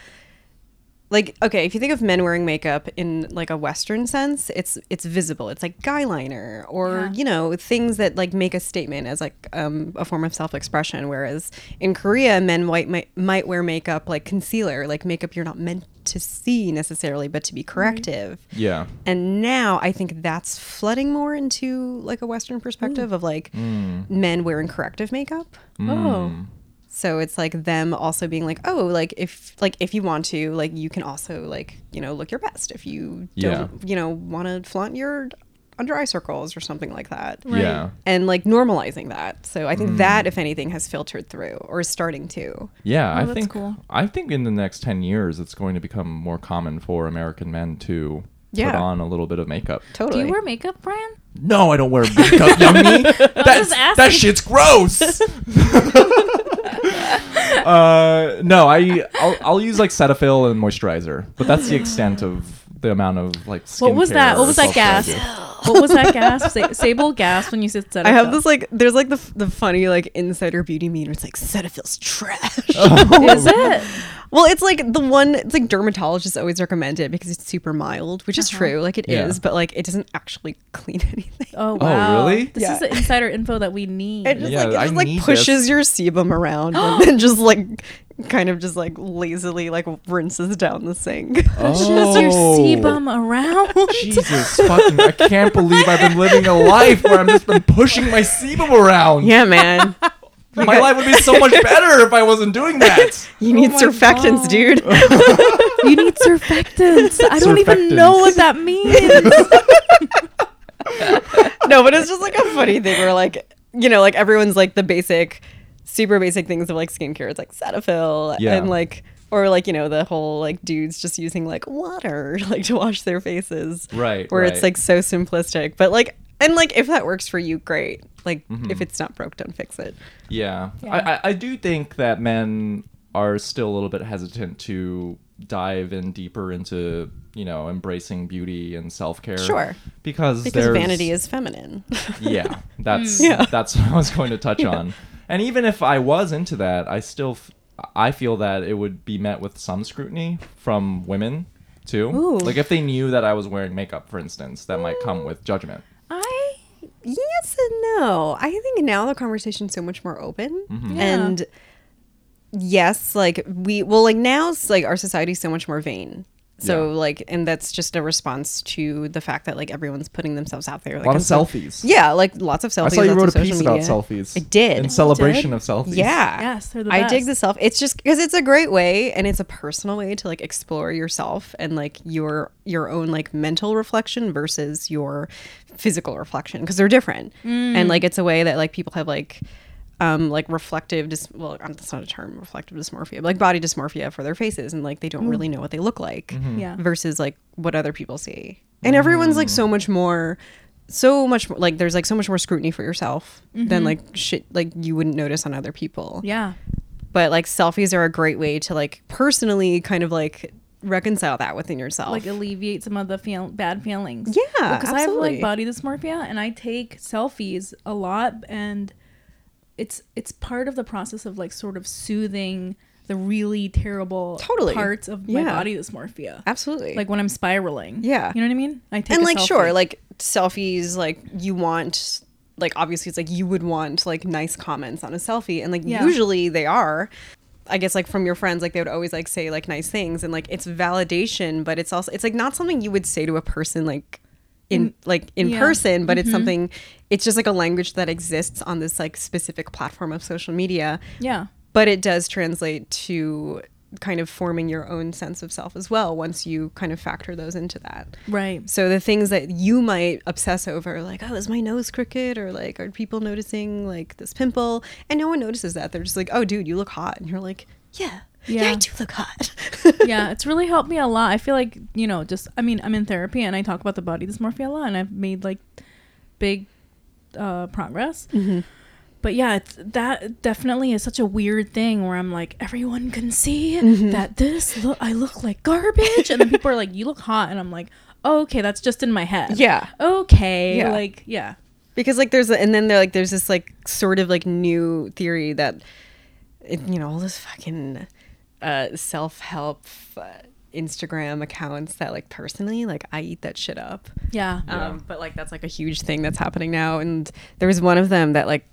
like, okay, if you think of men wearing makeup in like a Western sense, it's visible. It's like guyliner or, you know, things that like make a statement as like a form of self-expression. Whereas in Korea, men might wear makeup like concealer, like makeup you're not meant to see necessarily, but to be corrective. Yeah. And now I think that's flooding more into like a Western perspective of like men wearing corrective makeup. Oh. So it's like them also being like, oh, like if you want to, like you can also like, you know, look your best if you don't, you know, want to flaunt your under eye circles or something like that. Right. Yeah. And like normalizing that. So I think that, if anything, has filtered through or is starting to. Yeah, oh, I think in the next 10 years, it's going to become more common for American men to put on a little bit of makeup. Totally. Do you wear makeup, Brian? No, I don't wear makeup, Youngmi. That shit's gross. No, I'll use like Cetaphil and moisturizer, but that's the extent of the amount of like skincare. What was that? What was that gasp? What was that gasp? Sable gasp when you said Cetaphil. I have this like, there's like the funny like insider beauty meme where it's like Cetaphil's trash. Is it? Well, it's like the one, it's like dermatologists always recommend it because it's super mild, which is true. Like it is, but like it doesn't actually clean anything. Oh, wow. Oh, really? This is the insider info that we need. It just pushes your sebum around and then just like kind of just like lazily like rinses down the sink. Oh. Pushes your sebum around? Jesus fucking, I can't believe I've been living a life where I've just been pushing my sebum around. Yeah, man. My life would be so much better if I wasn't doing that. You need surfactants, dude. You need surfactants. I don't even know what that means. No, but it's just like a funny thing where like, you know, like everyone's like the basic, super basic things of like skincare. It's like Cetaphil and like, or like, you know, the whole like dudes just using like water like to wash their faces. Right. Where it's like so simplistic. But like, And like, if that works for you, great. Like, if it's not broke, don't fix it. Yeah. I do think that men are still a little bit hesitant to dive in deeper into, you know, embracing beauty and self-care. Sure. Because vanity is feminine. Yeah. That's what I was going to touch on. And even if I was into that, I still... I feel that it would be met with some scrutiny from women, too. Ooh. Like, if they knew that I was wearing makeup, for instance, that might come with judgment. Yes and no. I think now the conversation's so much more open. Mm-hmm. Yeah. And yes, like, now, like, our society's so much more vain. So, like, and that's just a response to the fact that, like, everyone's putting themselves out there. Like, a lot of selfies. Yeah, like, lots of selfies. I saw you wrote a piece about selfies. I did. In celebration of selfies. Yeah. Yes, they're the best. I dig the selfie. It's just because it's a great way, and it's a personal way to, like, explore yourself and, like, your own, like, mental reflection versus your physical reflection, because they're different. Mm. And, like, it's a way that, like, people have, like reflective, that's not a term, reflective dysmorphia, but like body dysmorphia for their faces, and like they don't really know what they look like versus like what other people see. And everyone's like so much more, like there's like so much more scrutiny for yourself than like shit like you wouldn't notice on other people. Yeah. But like selfies are a great way to like personally kind of like reconcile that within yourself, like alleviate some of the bad feelings. Yeah, because I have like body dysmorphia and I take selfies a lot, and it's part of the process of like sort of soothing the really terrible parts of my body dysmorphia. Absolutely. Like when I'm spiraling. Yeah. You know what I mean? I take a selfie. Sure, like selfies, like you want, like obviously it's like you would want like nice comments on a selfie, and like usually they are. I guess like from your friends, like they would always like say like nice things, and like it's validation, but it's also, it's like not something you would say to a person like in person, but it's something, it's just like a language that exists on this like specific platform of social media. Yeah. But it does translate to kind of forming your own sense of self as well, once you kind of factor those into that. Right. So the things that you might obsess over, like, oh, is my nose crooked? Or like, are people noticing like this pimple? And no one notices that. They're just like, oh, dude, you look hot. And you're like, yeah, I do look hot. Yeah, it's really helped me a lot. I feel like, you know, just, I mean, I'm in therapy and I talk about the body dysmorphia a lot, and I've made like big progress. Mm-hmm. But yeah, that definitely is such a weird thing where I'm like, everyone can see that I look like garbage. And then people are like, you look hot. And I'm like, oh, okay, that's just in my head. Yeah. Okay. Yeah. Like, yeah. Because like there's this like sort of like new theory that, you know, all this fucking self-help Instagram accounts that like personally like I eat that shit up. But like that's like a huge thing that's happening now, and there was one of them that like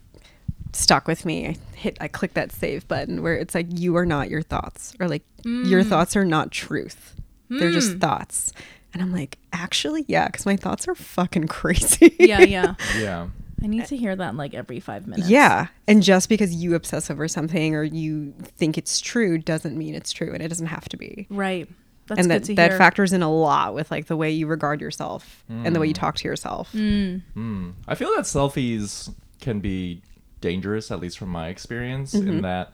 stuck with me. I clicked that save button where it's like, you are not your thoughts, or like your thoughts are not truth, they're just thoughts. And I'm like, actually, yeah, because my thoughts are fucking crazy. yeah I need to hear that like every 5 minutes. Yeah. And just because you obsess over something or you think it's true doesn't mean it's true, and it doesn't have to be. Right. That's good to hear. And that factors in a lot with like the way you regard yourself and the way you talk to yourself. Mm. Mm. I feel that selfies can be dangerous, at least from my experience, in that,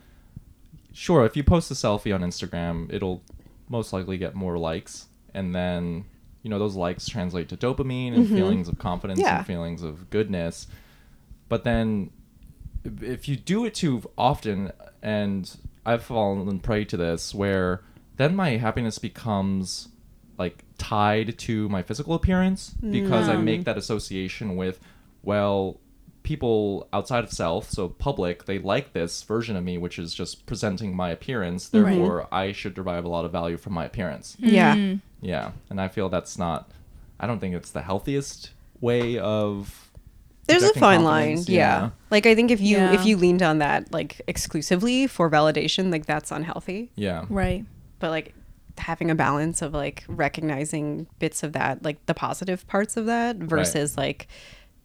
sure, if you post a selfie on Instagram, it'll most likely get more likes, and then... you know, those likes translate to dopamine and feelings of confidence and feelings of goodness. But then if you do it too often, and I've fallen prey to this, where then my happiness becomes like tied to my physical appearance, because I make that association with, well, people outside of self, so public, they like this version of me, which is just presenting my appearance. Therefore, I should derive a lot of value from my appearance. Yeah. Mm. Yeah, and I feel that's not... I don't think it's the healthiest way of... There's a fine line, yeah. Like, I think if you leaned on that, like, exclusively for validation, like, that's unhealthy. Yeah. Right. But, like, having a balance of, like, recognizing bits of that, like, the positive parts of that versus, like,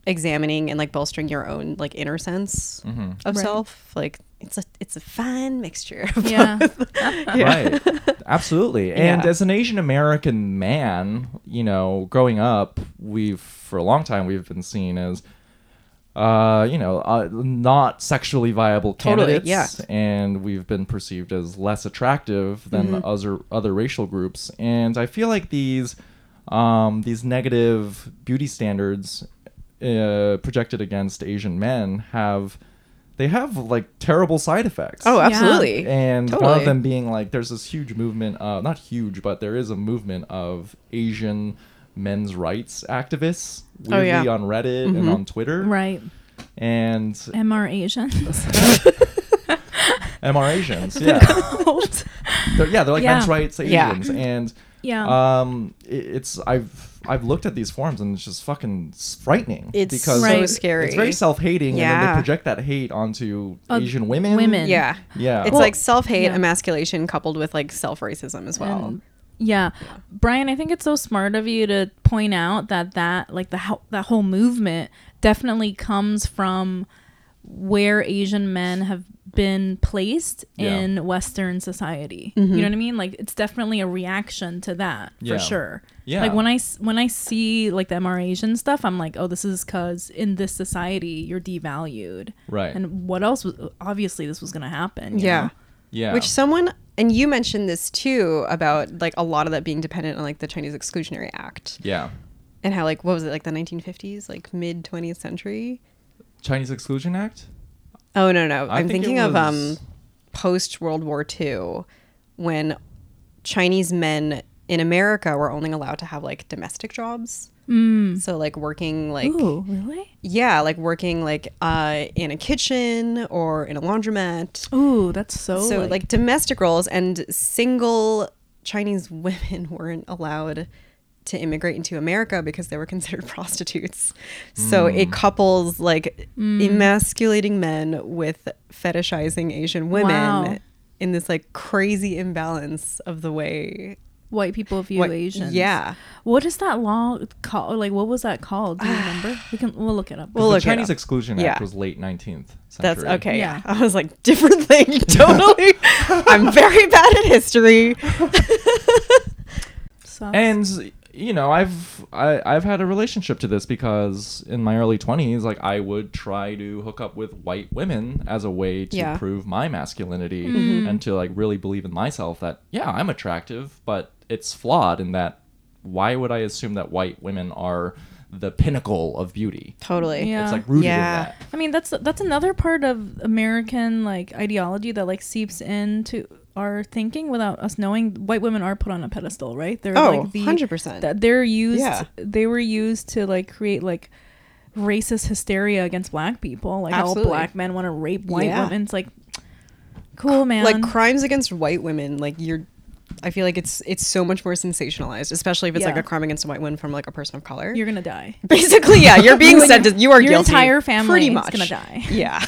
examining and, like, bolstering your own, like, inner sense of self. Like, it's a fine mixture. Yeah. Right. Absolutely. And as an Asian American man, you know, growing up, for a long time we've been seen as, you know, not sexually viable candidates. Totally, yeah. And we've been perceived as less attractive than other racial groups. And I feel like these negative beauty standards projected against Asian men have like terrible side effects. Oh, absolutely. Yeah. And totally. One of them being like, there's this huge movement, not huge, but there is a movement of Asian men's rights activists, weirdly on Reddit and on Twitter. Right. And MR Asians. MR Asians, yeah. They're like men's rights Asians. And I've looked at these forums and it's just fucking frightening. It's because so scary. It's very self-hating, and then they project that hate onto Asian women. Yeah. Yeah. It's like self-hate, emasculation coupled with like self-racism as well. Brian, I think it's so smart of you to point out that like that whole movement definitely comes from where Asian men have been placed in Western society. You know what I mean? Like, it's definitely a reaction to that for sure. Yeah. Like when I see like the MR Asian stuff, I'm like, oh, this is because in this society you're devalued. Right. And what else was obviously this was going to happen. You know? Yeah. Which someone, and you mentioned this too, about like a lot of that being dependent on like the Chinese Exclusionary Act. Yeah. And how like, what was it, like the 1950s, like mid 20th century? Chinese Exclusion Act? Oh, no. I'm thinking of post-World War II, when Chinese men in America were only allowed to have like domestic jobs. Mm. So like working like... Ooh, really? Yeah, like working like in a kitchen or in a laundromat. Ooh, that's so... So like domestic roles, and single Chinese women weren't allowed to immigrate into America because they were considered prostitutes. So it couples like emasculating men with fetishizing Asian women in this like crazy imbalance of the way white people view Asians. Yeah. What is that law called? Like, what was that called? Do you remember? We'll look it up. The Chinese Exclusion Act was late 19th century. That's okay. Yeah. I was like, different thing. Totally. I'm very bad at history. And you know, I've had a relationship to this, because in my early 20s, like I would try to hook up with white women as a way to prove my masculinity and to like really believe in myself that, yeah, I'm attractive, but it's flawed in that why would I assume that white women are the pinnacle of beauty? Totally. Yeah. It's like rooted in that. I mean, that's another part of American like ideology that like seeps into our thinking without us knowing. White women are put on a pedestal, right? They're 100%. They're used. Yeah. They were used to like create like racist hysteria against black people. Like, all black men want to rape white women. It's like, cool, man. Like crimes against white women. Like I feel like it's so much more sensationalized, especially if it's like a crime against a white woman from like a person of color. You're gonna die. Basically, yeah. You're being sentenced. You are guilty. Your entire family pretty much is gonna die. Yeah.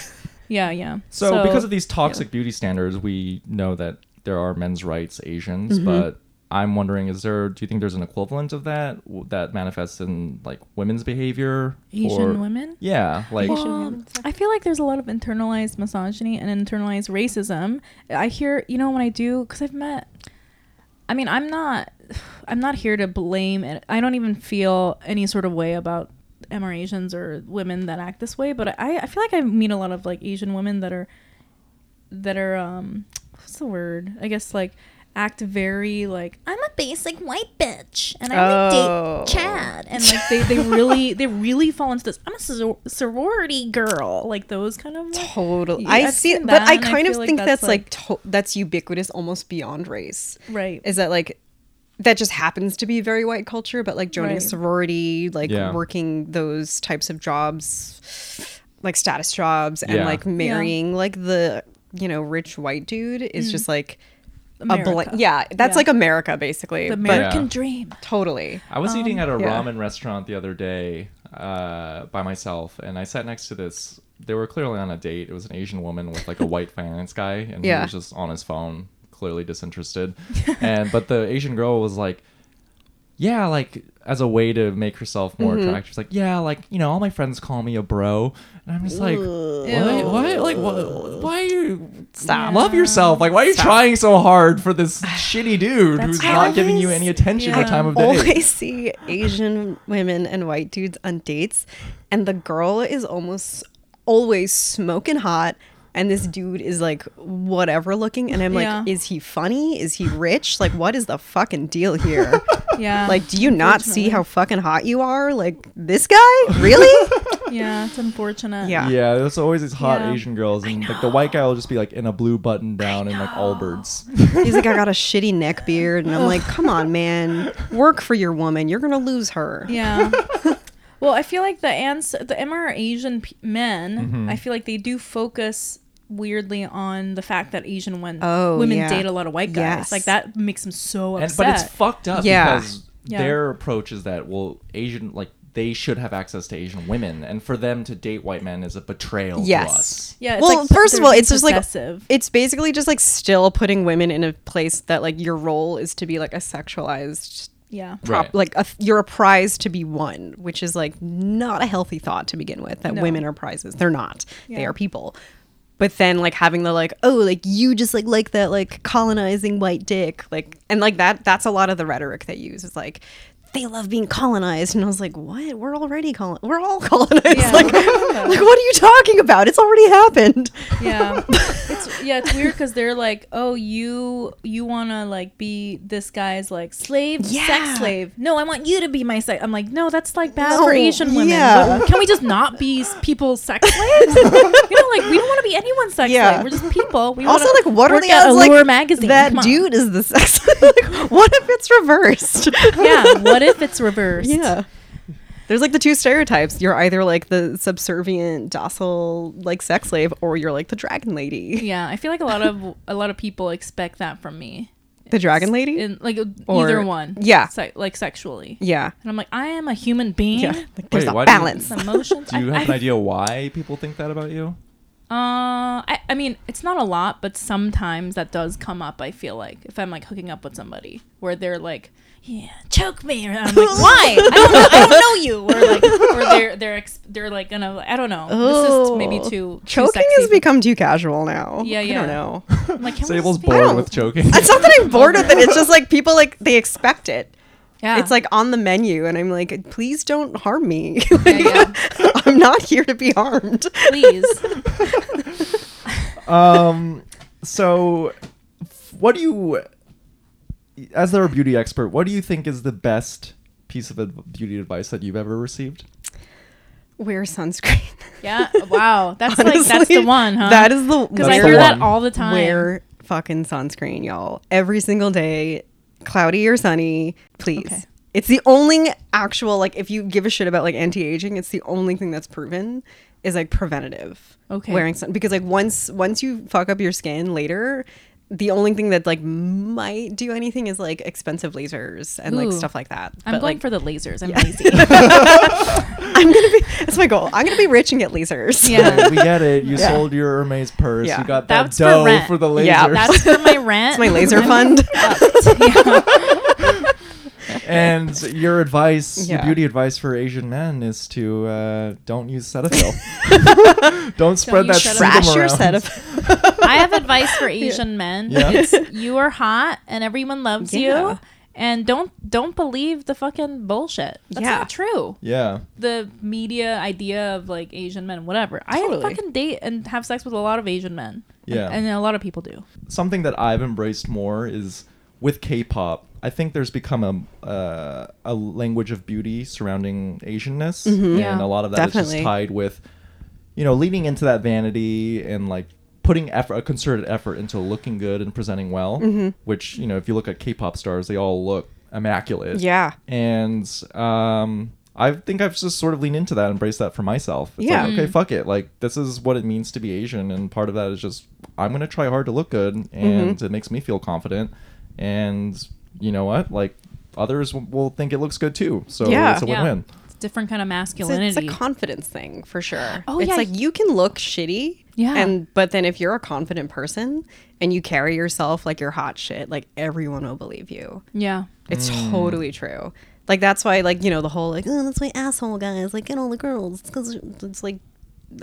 Yeah. So because of these toxic beauty standards, we know that there are men's rights Asians, but I'm wondering, do you think there's an equivalent of that manifests in like women's behavior? Asian women? Yeah. Like, I feel like there's a lot of internalized misogyny and internalized racism. I hear, you know, when I do, because I'm not here to blame it. I don't even feel any sort of way about MR Asians or women that act this way, but I feel like I meet a lot of like Asian women that are what's the word, I guess, like act very like, I'm a basic white bitch and I'm gonna date Chad, and like they really fall into this, I'm a sorority girl, like those kind of like, totally. I see, but I kind of think that's ubiquitous, almost beyond race, right? Is that like that just happens to be very white culture, but like joining a sorority, like working those types of jobs, like status jobs, and like marrying like the, you know, rich white dude is just like America. That's like America, basically. The American dream. Totally. I was eating at a ramen restaurant the other day by myself, and I sat next to this. They were clearly on a date. It was an Asian woman with like a white finance guy, and he was just on his phone, clearly disinterested. But the Asian girl was like, yeah, like as a way to make herself more attractive, she's like, yeah, like, you know, all my friends call me a bro, and I'm just like, what? Like, why are you stop? Love yourself. Like, why are you trying so hard for this shitty dude who's not giving you any attention the time of day? I always see Asian women and white dudes on dates, and the girl is almost always smoking hot. And this dude is like whatever looking, and I'm like, is he funny? Is he rich? Like, what is the fucking deal here? Yeah. Like, do you not see how fucking hot you are? Like, this guy? Really? Yeah, it's unfortunate. Yeah. Yeah, there's always these hot Asian girls. And like the white guy will just be like in a blue button down and like Allbirds. He's like, I got a shitty neck beard. And I'm like, come on, man. Work for your woman. You're going to lose her. Yeah. Well, I feel like the MR Asian men, mm-hmm. I feel like they do focus weirdly on the fact that Asian women date a lot of white guys. Yes. Like that makes them so upset. But it's fucked up because their approach is that, well, Asian, like, they should have access to Asian women, and for them to date white men is a betrayal to us. Yeah. Well, like, first of all, it's just like, it's basically just like still putting women in a place that like your role is to be like a sexualized right. Like you're a prize to be won, which is like not a healthy thought to begin with, that women are prizes. They're not. Yeah. They are people. But then like having the like, oh, like you just like that like colonizing white dick, like, and like that's a lot of the rhetoric they use is like, they love being colonized. And I was like, what? We're already we're all colonized. Yeah. Like, like, what are you talking about? It's already happened. Yeah. It's weird because they're like, oh, you want to like be this guy's like slave, sex slave. No, I want you to be my sex. I'm like, no, that's like bad for Asian women. Yeah. But can we just not be people's sex slaves? You know, like we don't want to be anyone's sex slave. We're just people. We also like, what are the odds like magazine. That dude is the sex slave? Like, what if it's reversed? Yeah. What if it's reversed? Yeah. There's like the two stereotypes. You're either like the subservient, docile, like sex slave, or you're like the dragon lady. Yeah, I feel like a lot of people expect that from me. The dragon lady? Like either one. Yeah. Like sexually. Yeah. And I'm like, I am a human being. Yeah. Like, there's a balance. Emotions. Do you have an idea why people think that about you? I mean, it's not a lot, but sometimes that does come up. I feel like if I'm like hooking up with somebody where they're like, yeah, choke me, and I'm like, why? I don't know you. Or they're like gonna, I don't know. This is maybe too choking has become too casual now. Yeah. I don't know. I'm like, Sable's bored with choking. It's not that I'm bored with it. It's just like people like they expect it. Yeah. It's like on the menu, and I'm like, please don't harm me. I'm not here to be harmed. Please. So, what do you, as a beauty expert, what do you think is the best piece of beauty advice that you've ever received? Wear sunscreen. Yeah. Wow. That's honestly, like that's the one, huh? That is the because I hear that all the time. Wear fucking sunscreen, y'all. Every single day. Cloudy or sunny, please. Okay. It's the only actual, like, if you give a shit about like anti-aging, it's the only thing that's proven is like preventative. Okay. Wearing sun, because like once you fuck up your skin later, the only thing that like might do anything is like expensive lasers and like stuff like that. I'm going for the lasers. I'm lazy. That's my goal. I'm gonna be rich and get lasers. Yeah, right, we get it. You sold your Hermès purse. Yeah. You got that dough for the lasers. Yeah, that's for my rent. It's my laser fund. And your advice, your beauty advice for Asian men is to don't use Cetaphil. Don't spread that trash your Cetaphil. I have advice for Asian men. Yeah. It's, you are hot and everyone loves you. And don't believe the fucking bullshit. That's not true. Yeah. The media idea of like Asian men, whatever. Totally. I fucking date and have sex with a lot of Asian men. Yeah. And a lot of people do. Something that I've embraced more is with K-pop. I think there's become a language of beauty surrounding Asianness. Mm-hmm. And a lot of that is just tied with, you know, leaning into that vanity and like putting a concerted effort into looking good and presenting well. Mm-hmm. Which, you know, if you look at K-pop stars, they all look immaculate. Yeah. And I think I've just sort of leaned into that, embraced that for myself. It's like, okay, fuck it. Like, this is what it means to be Asian. And part of that is just, I'm going to try hard to look good. And it makes me feel confident. And you know what? Like, others will think it looks good too. So it's a win-win. It's a different kind of masculinity. It's a confidence thing for sure. Oh, it's like you can look shitty. Yeah. But then if you're a confident person and you carry yourself like you're hot shit, like everyone will believe you. Yeah. It's totally true. Like that's why, like, you know, the whole like, oh, that's why asshole guys like get all the girls. It's because it's like,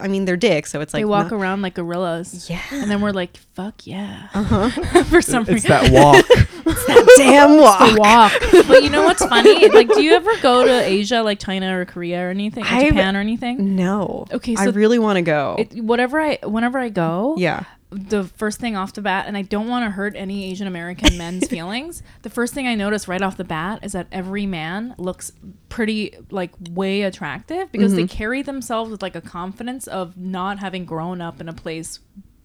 I mean, they're dicks, so it's like... They walk around like gorillas. Yeah. And then we're like, fuck yeah. Uh-huh. For some reason. It's that walk. It's that damn walk. It's the walk. But you know what's funny? Like, do you ever go to Asia, like China or Korea or anything? Or Japan or anything? No. Okay, so... I really want to go. Whenever I go... Yeah. the first thing off the bat, and I don't want to hurt any Asian American men's feelings, the first thing I noticed right off the bat is that every man looks pretty, like, way attractive because they carry themselves with, like, a confidence of not having grown up in a place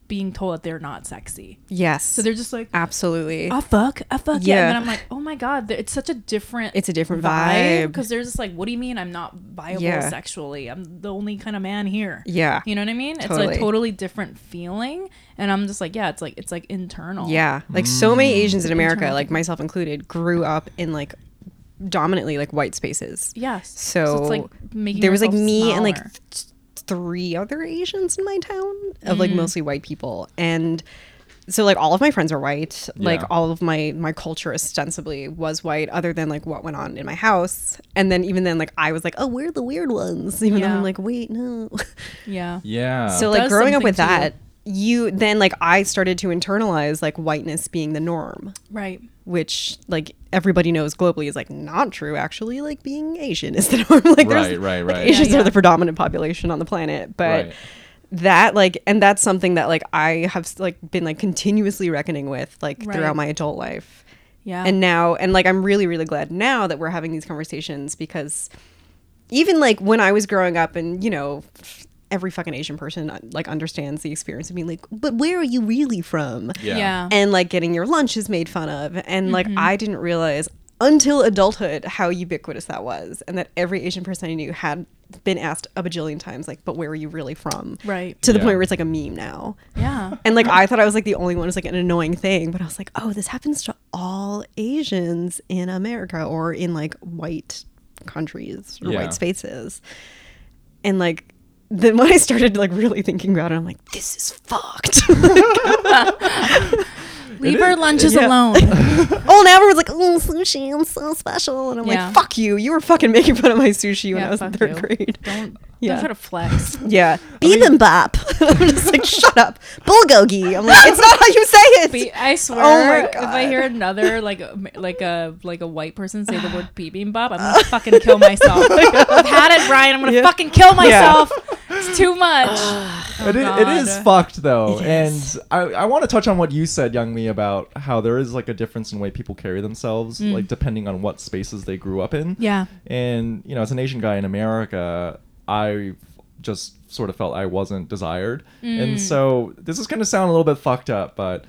being told that they're not sexy. Yes. So they're just like, absolutely. I fuck. Yeah. And then I'm like, oh my God, it's such a different. It's a different vibe. Because they're just like, what do you mean I'm not viable sexually? I'm the only kind of man here. Yeah. You know what I mean? Totally. It's a totally different feeling. And I'm just like, yeah, it's like internal. Yeah. Like so many Asians in America, internal. Like myself included, grew up in like dominantly like white spaces. Yes. So it's like making there was like me smaller. And like three other Asians in my town of like mostly white people, and so like all of my friends are white, like all of my culture ostensibly was white other than like what went on in my house. And then even then, like I was like, oh, we're the weird ones, even though I'm like, wait, no. yeah So like growing up with that, you then like I started to internalize like whiteness being the norm, right? Which like everybody knows globally is like not true. Actually, like being Asian is the norm. Like right. Like, Asians are the predominant population on the planet, but that like, and that's something that like I have like been like continuously reckoning with like throughout my adult life. Yeah, and now and like I'm really really glad now that we're having these conversations, because even like when I was growing up and you know. Every fucking Asian person like understands the experience of being like, but where are you really from? Yeah. And like getting your lunch is made fun of. And like, I didn't realize until adulthood how ubiquitous that was. And that every Asian person I knew had been asked a bajillion times, like, but where are you really from? Right. To the point where it's like a meme now. Yeah. And like, I thought I was like the only one. It's like an annoying thing, but I was like, oh, this happens to all Asians in America or in like white countries or white spaces. And like, then when I started like really thinking about it, I'm like, this is fucked. Leave our lunches alone. Oh, now everyone's like, oh, sushi, I'm so special. And I'm like, fuck you. You were fucking making fun of my sushi when I was in third grade. Don't try to flex. Yeah. Bibimbap. I'm just like, shut up. Bulgogi. I'm like, it's not how you say it. I swear, oh my God. If I hear another like a white person say the word bibimbap, I'm going to fucking kill myself. I've had it, Brian. I'm going to fucking kill myself. Yeah. It's too much. It is fucked though. Yes. And I want to touch on what you said, Youngmi, about how there is like a difference in the way people carry themselves, like depending on what spaces they grew up in. Yeah. And you know, as an Asian guy in America, I just sort of felt I wasn't desired. And so this is going to sound a little bit fucked up, but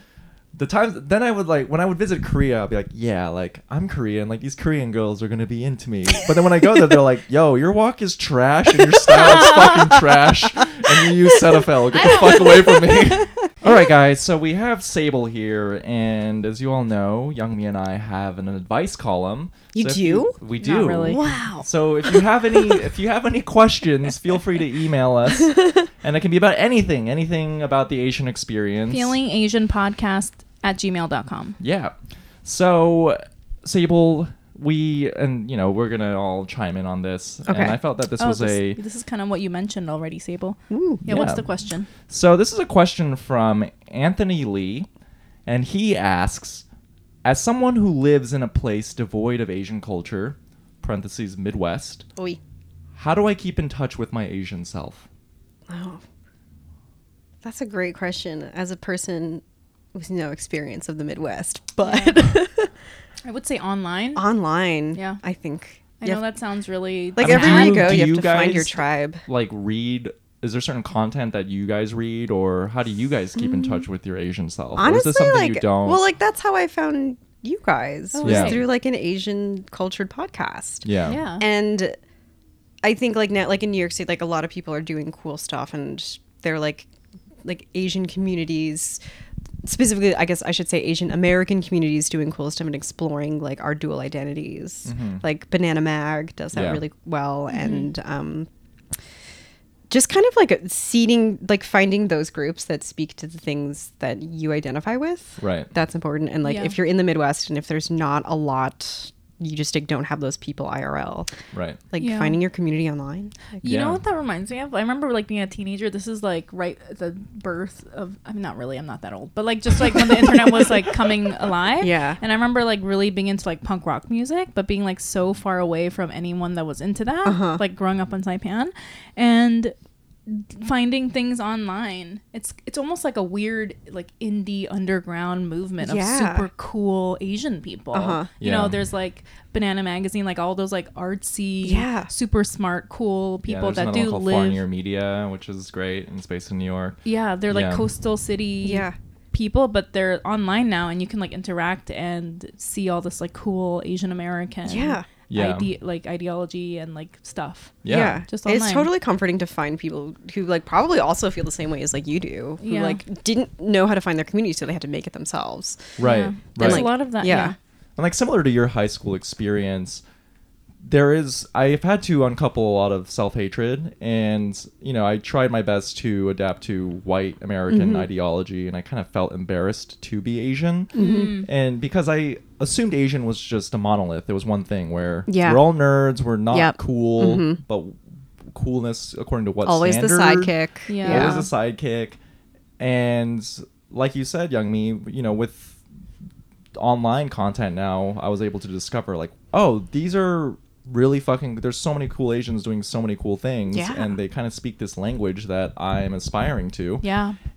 the times then I would like when I would visit Korea, I'd be like, yeah, like I'm Korean, like these Korean girls are gonna be into me. But then when I go there, they're like, yo, your walk is trash and your style is fucking trash, and you use Cetaphil. Get the fuck away from me. All right, guys. So we have Sable here, and as you all know, Youngmi and I have an advice column. We do. Not really. Wow. So if you have any questions, feel free to email us, and it can be about anything about the Asian experience. feelingasianpodcast@gmail.com. Yeah. So Sable, we're gonna all chime in on this. Okay. And I felt that this is kind of what you mentioned already, Sable. Ooh, yeah. What's the question? So this is a question from Anthony Lee, and he asks, as someone who lives in a place devoid of Asian culture (parentheses Midwest), Oy. How do I keep in touch with my Asian self? Oh, that's a great question. As a person with no experience of the Midwest, but. Yeah. I would say online. Online. Yeah. I think. I know that sounds really... Like everywhere you go, you have to find your tribe. Like read... Is there certain content that you guys read, or how do you guys keep in touch with your Asian self? Honestly, or is this something you don't? Well, like that's how I found you guys. Oh, was through like an Asian cultured podcast. Yeah. Yeah. And I think like now, like in New York City, like a lot of people are doing cool stuff, and they're like Asian communities... Specifically, I guess I should say Asian American communities doing cool stuff and exploring like our dual identities. Like Banana Mag does that really well, and just kind of like seeding, like finding those groups that speak to the things that you identify with. Right, that's important. And like if you're in the Midwest and if there's not a lot, you just like, don't have those people IRL. Right. Like finding your community online. Like, you know what that reminds me of? I remember like being a teenager. This is like right at the birth of, I mean, not really, I'm not that old, but like just like when the internet was like coming alive. Yeah. And I remember like really being into like punk rock music, but being like so far away from anyone that was into that, like growing up in Saipan. And finding things online. It's almost like a weird, like, indie underground movement of super cool Asian people. You know, there's like Banana Magazine, like all those like artsy, super smart, cool people that do live. Foreigner media, which is great, and it's based in New York. Yeah, they're like coastal city people, but they're online now, and you can like interact and see all this like cool Asian American. Ideology and like stuff. Just online. It's totally comforting to find people who like probably also feel the same way as like you do, who like didn't know how to find their community, so they had to make it themselves. There's like a lot of that. And like, similar to your high school experience, there is, I've had to uncouple a lot of self-hatred, and you know, I tried my best to adapt to white American ideology, and I kind of felt embarrassed to be Asian, and because I assumed Asian was just a monolith. It was one thing where we're all nerds, we're not cool, but coolness according to what standard? Always the sidekick. Always the sidekick. And like you said, Youngmi, you know, with online content now, I was able to discover like, oh, these are really fucking, there's so many cool Asians doing so many cool things, and they kind of speak this language that I'm aspiring to.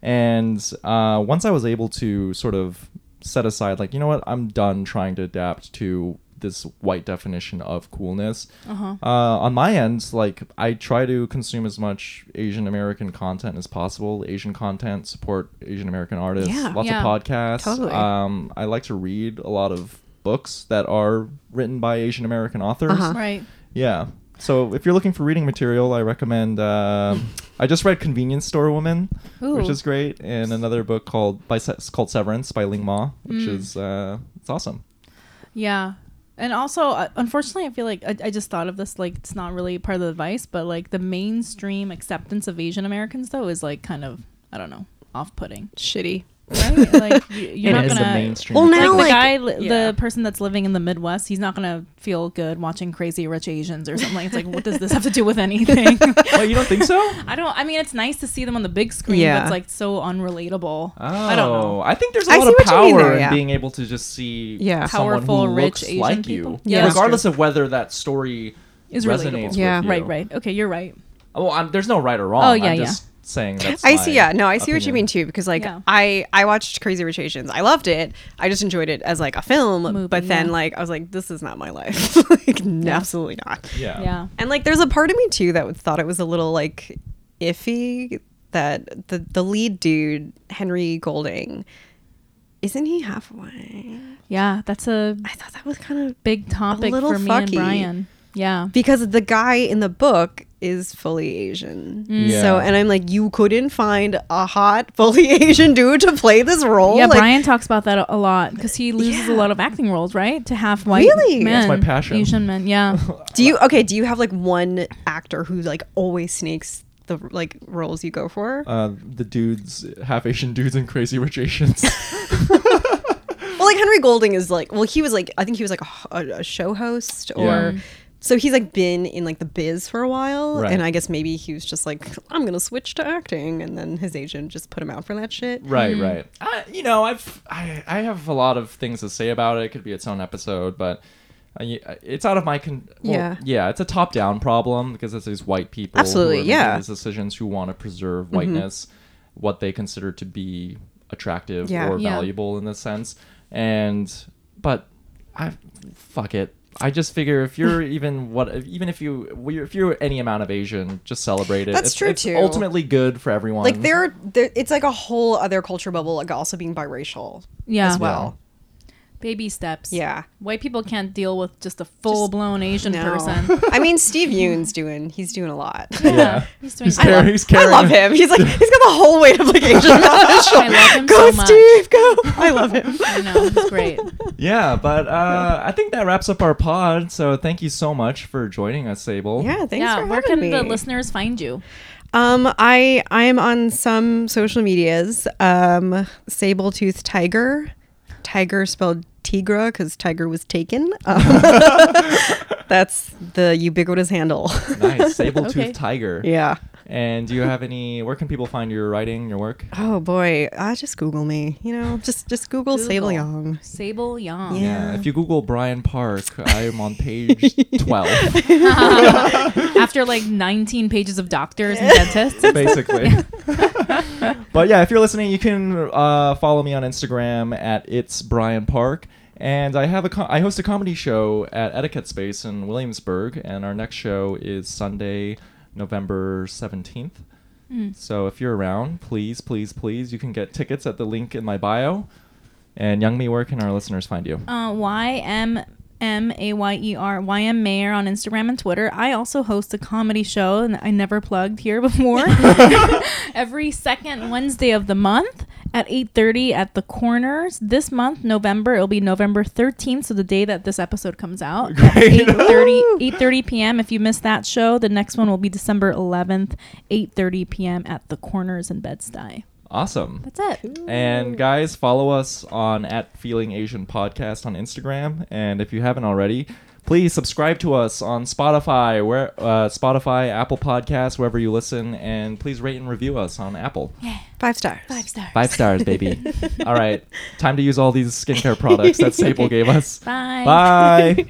And once I was able to sort of set aside, like, you know what, I'm done trying to adapt to this white definition of coolness. On my end, like, I try to consume as much Asian American content as possible. Asian content, support Asian American artists, lots of podcasts. I like to read a lot of books that are written by Asian American authors. So if you're looking for reading material, I recommend, I just read Convenience Store Woman, which is great, and another book called Severance by Ling Ma, which is, it's awesome. And also, unfortunately, I feel like, I just thought of this, like, it's not really part of the advice, but like the mainstream acceptance of Asian Americans, though, is like kind of, I don't know, off-putting. Shitty. Right? Like, you're not gonna, the mainstream. Well, now, the person that's living in the Midwest, he's not gonna feel good watching Crazy Rich Asians or something. It's like, what does this have to do with anything? Oh, you don't think so? I mean, it's nice to see them on the big screen, but it's like so unrelatable. I don't know. I think there's a lot of power there, in being able to just see powerful, who rich looks Asian like people. You, regardless of whether that story is resonates. Relatable. With you. Right. Okay, you're right. Oh, there's no right or wrong. Oh, yeah, saying that's I see yeah no I see opinion. What you mean too, because like I watched Crazy Rich Asians. I loved it. I just enjoyed it as like a film, but then like I was like, this is not my life. Like absolutely not. And like there's a part of me too that thought it was a little like iffy that the lead dude, Henry Golding, isn't he half white? I thought that was kind of big topic for me and Brian. Because the guy in the book is fully Asian. So, and I'm like, you couldn't find a hot fully Asian dude to play this role? Like, Brian talks about that a lot because he loses a lot of acting roles, right? To half white men. That's my passion. Asian men, Do you have like one actor who like always sneaks the like roles you go for? The dudes, half Asian dudes in Crazy Rich Asians. Well, like Henry Golding is like, well, he was like, I think he was like a show host or... So he's like been in like the biz for a while, and I guess maybe he was just like, I'm gonna switch to acting, and then his agent just put him out for that shit. Right. You know, I have a lot of things to say about it. It could be its own episode, but it's out of my it's a top down problem because it's these white people who are making these decisions who want to preserve whiteness, what they consider to be attractive or valuable in this sense, but fuck it. I just figure if you're even if you're any amount of Asian, just celebrate it. That's true too. It's ultimately good for everyone. Like there it's like a whole other culture bubble, like also being biracial as well. Baby steps. Yeah. White people can't deal with just a full-blown Asian person. I mean, Steve Yeun's he's doing a lot. Yeah. He's carrying. I love him. He's like, he's got the whole weight of like Asian on his shoulder. I love him so much. Go, Steve, go. I love him. I know, he's great. Yeah, but I think that wraps up our pod. So thank you so much for joining us, Sable. Yeah, thanks for having me. Where can the listeners find you? I am on some social medias. Sabletooth Tiger. Tiger spelled Tigra because Tiger was taken. That's the ubiquitous handle. Nice. Sabletoothed Tiger. Yeah. And do you have any, where can people find your writing, your work? Oh boy, just Google me, you know, just Google Sable Young. Sable Young. Yeah. If you Google Brian Park, I am on page 12. After like 19 pages of doctors and dentists. Basically. But yeah, if you're listening, you can follow me on Instagram at It's Brian Park. And I have I host a comedy show at Etiquette Space in Williamsburg, and our next show is Sunday, November 17th. Mm. So if you're around, please, please, please, you can get tickets at the link in my bio. And Youngmi, where can our listeners find you? YM Mayer on Instagram and Twitter. I also host a comedy show, and I never plugged here before. Every second Wednesday of the month at 8:30 at the Corners. This month, November, it'll be November 13th, so the day that this episode comes out. Great. 8:30 p.m. If you missed that show, the next one will be December 11th, 8:30 p.m. at the Corners in Bed-Stuy. Awesome. That's it. Ooh. And guys, follow us on @FeelingAsianPodcast on Instagram. And if you haven't already, please subscribe to us on Spotify, Apple Podcasts, wherever you listen. And please rate and review us on Apple. Yeah. 5 stars. 5 stars. 5 stars, baby. All right. Time to use all these skincare products that Sable gave us. Bye. Bye.